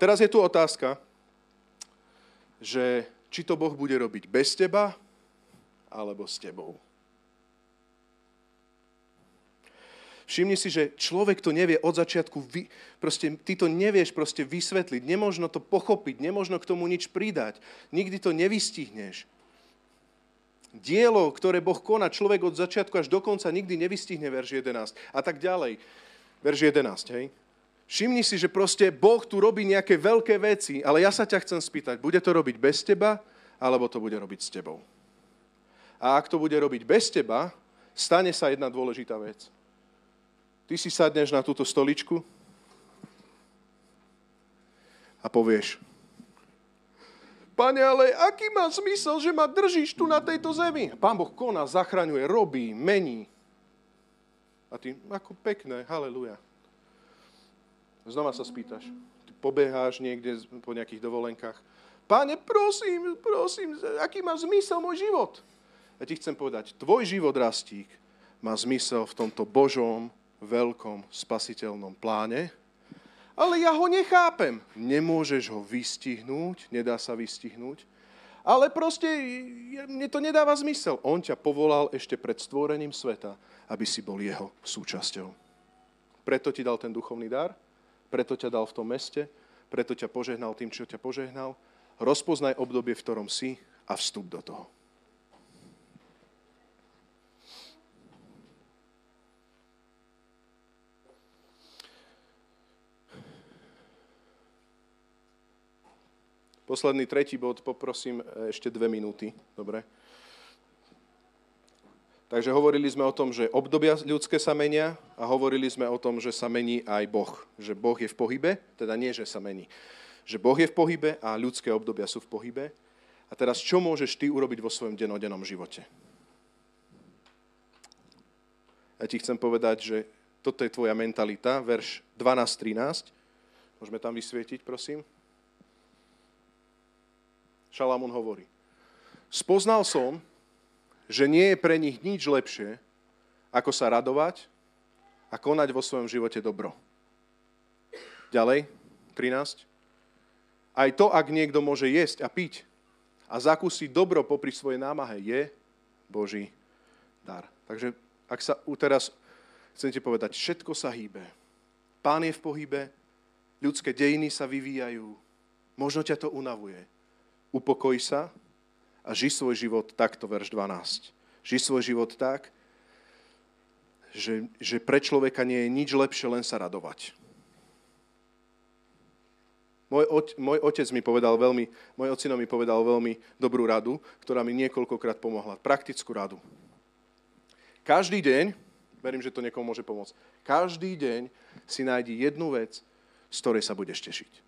Teraz je tu otázka, že či to Boh bude robiť bez teba, alebo s tebou. Všimni si, že človek to nevie od začiatku, ty to nevieš proste vysvetliť, nemožno to pochopiť, nemožno k tomu nič pridať, nikdy to nevystihneš. Dielo, ktoré Boh koná, človek od začiatku až do konca nikdy nevystihne, verš 11 a tak ďalej. Verš 11, hej. Všimni si, že proste Boh tu robí nejaké veľké veci, ale ja sa ťa chcem spýtať, bude to robiť bez teba, alebo to bude robiť s tebou? A ak to bude robiť bez teba, stane sa jedna dôležitá vec. Ty si sadneš na túto stoličku a povieš, Pane, ale aký má zmysel, že ma držíš tu na tejto zemi? Pán Boh koná, zachraňuje, robí, mení. A ty, ako pekné, haleluja. Znova sa spýtaš. Ty pobeháš niekde po nejakých dovolenkách. Pane, prosím, aký má zmysel môj život? Ja ti chcem povedať, tvoj život, Rastík, má zmysel v tomto Božom, veľkom, spasiteľnom pláne, ale ja ho nechápem. Nemôžeš ho vystihnúť, nedá sa vystihnúť, ale proste mne to nedáva zmysel. On ťa povolal ešte pred stvorením sveta, aby si bol jeho súčasťou. Preto ti dal ten duchovný dar, preto ťa dal v tom meste, preto ťa požehnal tým, čo ťa požehnal. Rozpoznaj obdobie, v ktorom si a vstup do toho. Posledný, tretí bod, poprosím ešte 2 minúty, dobre? Takže hovorili sme o tom, že obdobia ľudské sa menia a hovorili sme o tom, že sa mení aj Boh. Že Boh je v pohybe, teda nie, že sa mení. Že Boh je v pohybe a ľudské obdobia sú v pohybe. A teraz, čo môžeš ty urobiť vo svojom dennodennom živote? Ja ti chcem povedať, že toto je tvoja mentalita, verš 12-13. Môžeme tam vysvietiť, prosím? Šalamún hovorí, spoznal som, že nie je pre nich nič lepšie, ako sa radovať a konať vo svojom živote dobro. Ďalej, 13. Aj to, ak niekto môže jesť a piť a zakúsiť dobro popri svojej námahe, je Boží dar. Takže ak sa teraz chcete povedať, všetko sa hýbe. Pán je v pohybe, ľudské dejiny sa vyvíjajú, možno ťa to unavuje. Upokoj sa a žij svoj život takto, verš 12. Žij svoj život tak, že pre človeka nie je nič lepšie, len sa radovať. Môj otec mi povedal môj ocino mi povedal veľmi dobrú radu, ktorá mi niekoľkokrát pomohla. Praktickú radu. Každý deň, verím, že to niekomu môže pomôcť, každý deň si nájdi jednu vec, z ktorej sa budeš tešiť.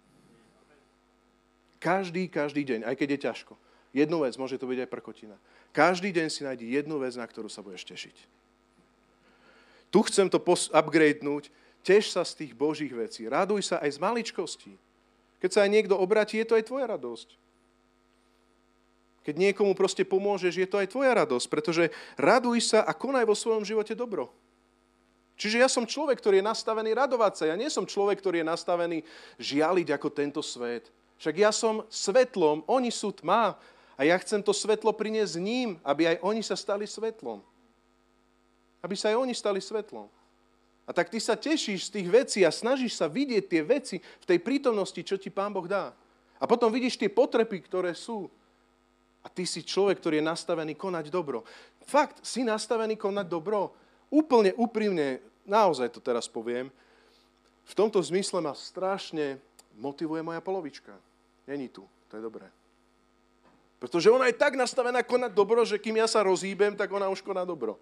Každý deň, aj keď je ťažko. Jednu vec, môže to byť aj prkotina. Každý deň si nájdi jednu vec, na ktorú sa budeš tešiť. Tu chcem to upgradenúť. Teš sa z tých Božích vecí. Raduj sa aj z maličkostí. Keď sa aj niekto obratí, je to aj tvoja radosť. Keď niekomu proste pomôžeš, je to aj tvoja radosť, pretože raduj sa a konaj vo svojom živote dobro. Čiže ja som človek, ktorý je nastavený radovať sa. Ja nie som človek, ktorý je nastavený žialiť ako tento svet. Však ja som svetlom, oni sú tma a ja chcem to svetlo priniesť ním, aby aj oni sa stali svetlom. Aby sa aj oni stali svetlom. A tak ty sa tešíš z tých vecí a snažíš sa vidieť tie veci v tej prítomnosti, čo ti Pán Boh dá. A potom vidíš tie potreby, ktoré sú. A ty si človek, ktorý je nastavený konať dobro. Fakt, si nastavený konať dobro. Úplne úprimne, naozaj to teraz poviem, v V tomto zmysle ma strašne motivuje moja polovička. Není tu, to je dobré. Pretože ona je tak nastavená konať dobro, že kým ja sa rozhýbem, tak ona už koná dobro.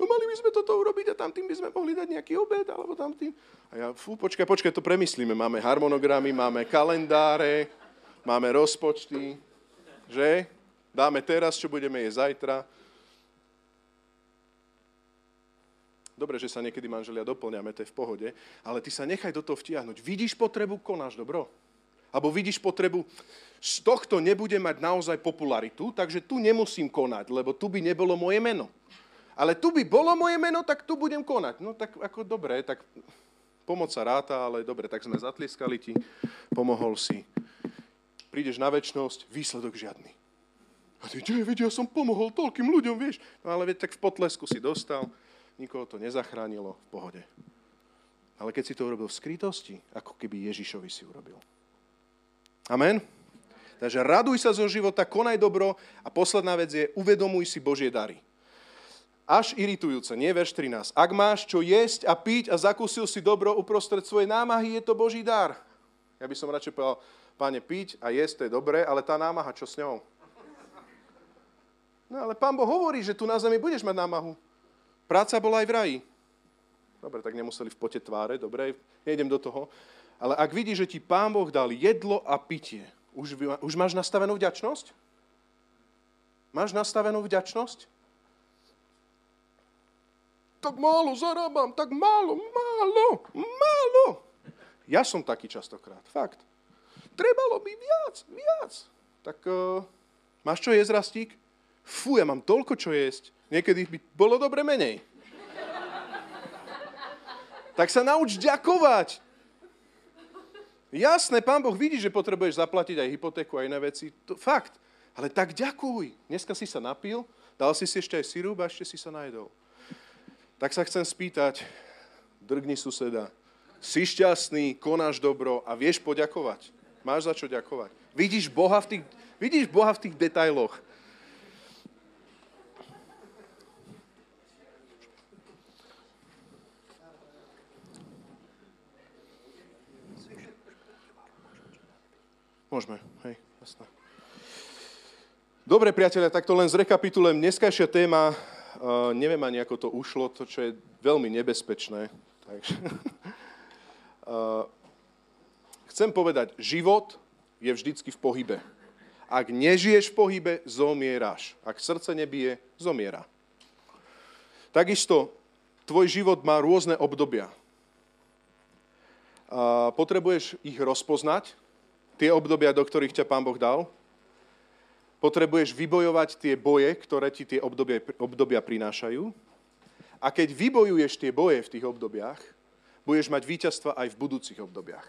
No mali by sme toto urobiť a tam tým by sme mohli dať nejaký obed, alebo tam tým. A ja, počkaj, to premyslíme. Máme harmonogramy, máme kalendáre, máme rozpočty, že? Dáme teraz, čo budeme jesť zajtra. Dobre, že sa niekedy manželia doplňame, to je v pohode, ale ty sa nechaj do toho vtiahnuť. Vidíš potrebu, konáš dobro. Alebo vidíš potrebu, z tohto nebude mať naozaj popularitu, takže tu nemusím konať, lebo tu by nebolo moje meno. Ale tu by bolo moje meno, tak tu budem konať. No tak ako dobre, tak pomoc sa ráta, ale dobre, tak sme zatlieskali ti, pomohol si. Prídeš na večnosť, výsledok žiadny. A ty, ja som pomohol toľkým ľuďom, vieš. No ale tak v potlesku si dostal. Nikoho to nezachránilo, v pohode. Ale keď si to urobil v skrytosti, ako keby Ježišovi si urobil. Amen? Takže raduj sa zo života, konaj dobro a posledná vec je, uvedomuj si Božie dary. Až iritujúce, nie verš 13. Ak máš čo jesť a piť a zakúsil si dobro uprostred svojej námahy, je to Boží dar. Ja by som radšej povedal, Pane, piť a jesť to je dobré, ale tá námaha, čo s ňou? No ale Pán Boh hovorí, že tu na zemi budeš mať námahu. Práca bola aj v raji. Dobre, tak nemuseli v pote tváre, dobre, nejdem do toho. Ale ak vidíš, že ti Pán Boh dal jedlo a pitie, už máš nastavenú vďačnosť? Máš nastavenú vďačnosť? Tak málo zarábam, tak málo. Ja som taký častokrát, fakt. Trebalo by viac. Tak máš čo jesť, Rastík? Fú, ja mám toľko čo jesť. Niekedy by bolo dobre menej. Tak sa nauč ďakovať. Jasné, Pán Boh vidí, že potrebuješ zaplatiť aj hypotéku, aj iné veci. To, fakt. Ale tak ďakuj. Dneska si sa napil, dal si si ešte aj sirup a ešte si sa najedol. Tak sa chcem spýtať, drgni suseda, si šťastný, konáš dobro a vieš poďakovať. Máš za čo ďakovať. Vidíš Boha v tých detailoch. Môžeme, hej, jasné. Dobre, priatelia, tak to len zrekapitulujem. Dneskajšia téma, neviem ani, ako to ušlo, to, čo je veľmi nebezpečné. Takže. Chcem povedať, život je vždycky v pohybe. Ak nežiješ v pohybe, zomieráš. Ak srdce nebije, zomiera. Takisto, tvoj život má rôzne obdobia. Potrebuješ ich rozpoznať, tie obdobia, do ktorých ťa Pán Boh dal. Potrebuješ vybojovať tie boje, ktoré ti tie obdobia prinášajú. A keď vybojuješ tie boje v tých obdobiach, budeš mať víťazstva aj v budúcich obdobiach.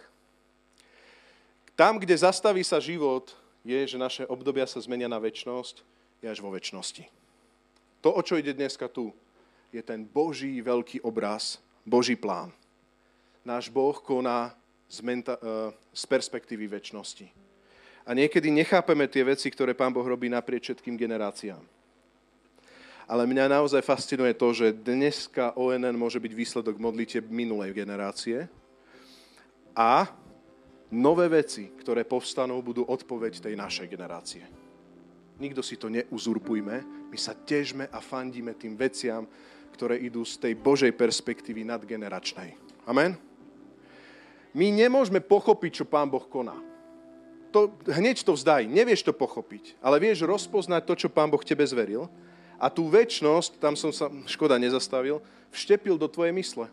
Tam, kde zastaví sa život, je, že naše obdobia sa zmenia na večnosť, je až vo večnosti. To, o čo ide dneska tu, je ten Boží veľký obraz, Boží plán. Náš Boh koná z perspektívy večnosti. A niekedy nechápeme tie veci, ktoré Pán Boh robí naprieč všetkým generáciám. Ale mňa naozaj fascinuje to, že dneska ONN môže byť výsledok modlitieb minulej generácie a nové veci, ktoré povstanú, budú odpoveď tej našej generácie. Nikto si to neuzurpujme, my sa težme a fandíme tým veciam, ktoré idú z tej Božej perspektívy nadgeneračnej. Amen? My nemôžeme pochopiť, čo Pán Boh koná. Hneď to vzdaj, nevieš to pochopiť, ale vieš rozpoznať to, čo Pán Boh tebe zveril a tú večnosť, tam som sa, škoda, nezastavil, vštepil do tvojej mysle.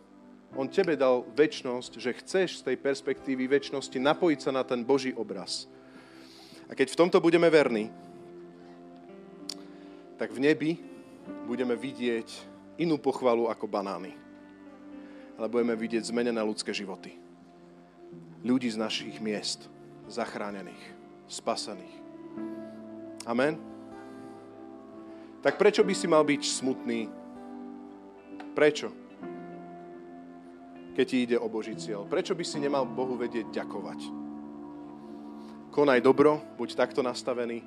On tebe dal večnosť, že chceš z tej perspektívy večnosti napojiť sa na ten Boží obraz. A keď v tomto budeme verní, tak v nebi budeme vidieť inú pochvalu ako banány. Ale budeme vidieť zmenené ľudské životy. Ľudí z našich miest, zachránených, spasených. Amen? Tak prečo by si mal byť smutný? Prečo? Keď ti ide o Boží cieľ. Prečo by si nemal Bohu vedieť ďakovať? Konaj dobro, buď takto nastavený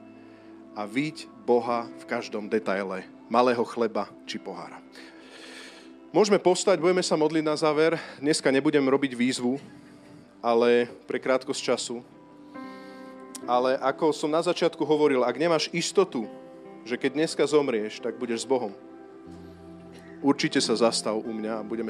a viď Boha v každom detaile, malého chleba či pohára. Môžeme povstať, budeme sa modliť na záver. Dneska nebudem robiť výzvu, ale pre krátkosť času. Ale ako som na začiatku hovoril, ak nemáš istotu, že keď dneska zomrieš, tak budeš s Bohom. Určite sa zastav u mňa a budeme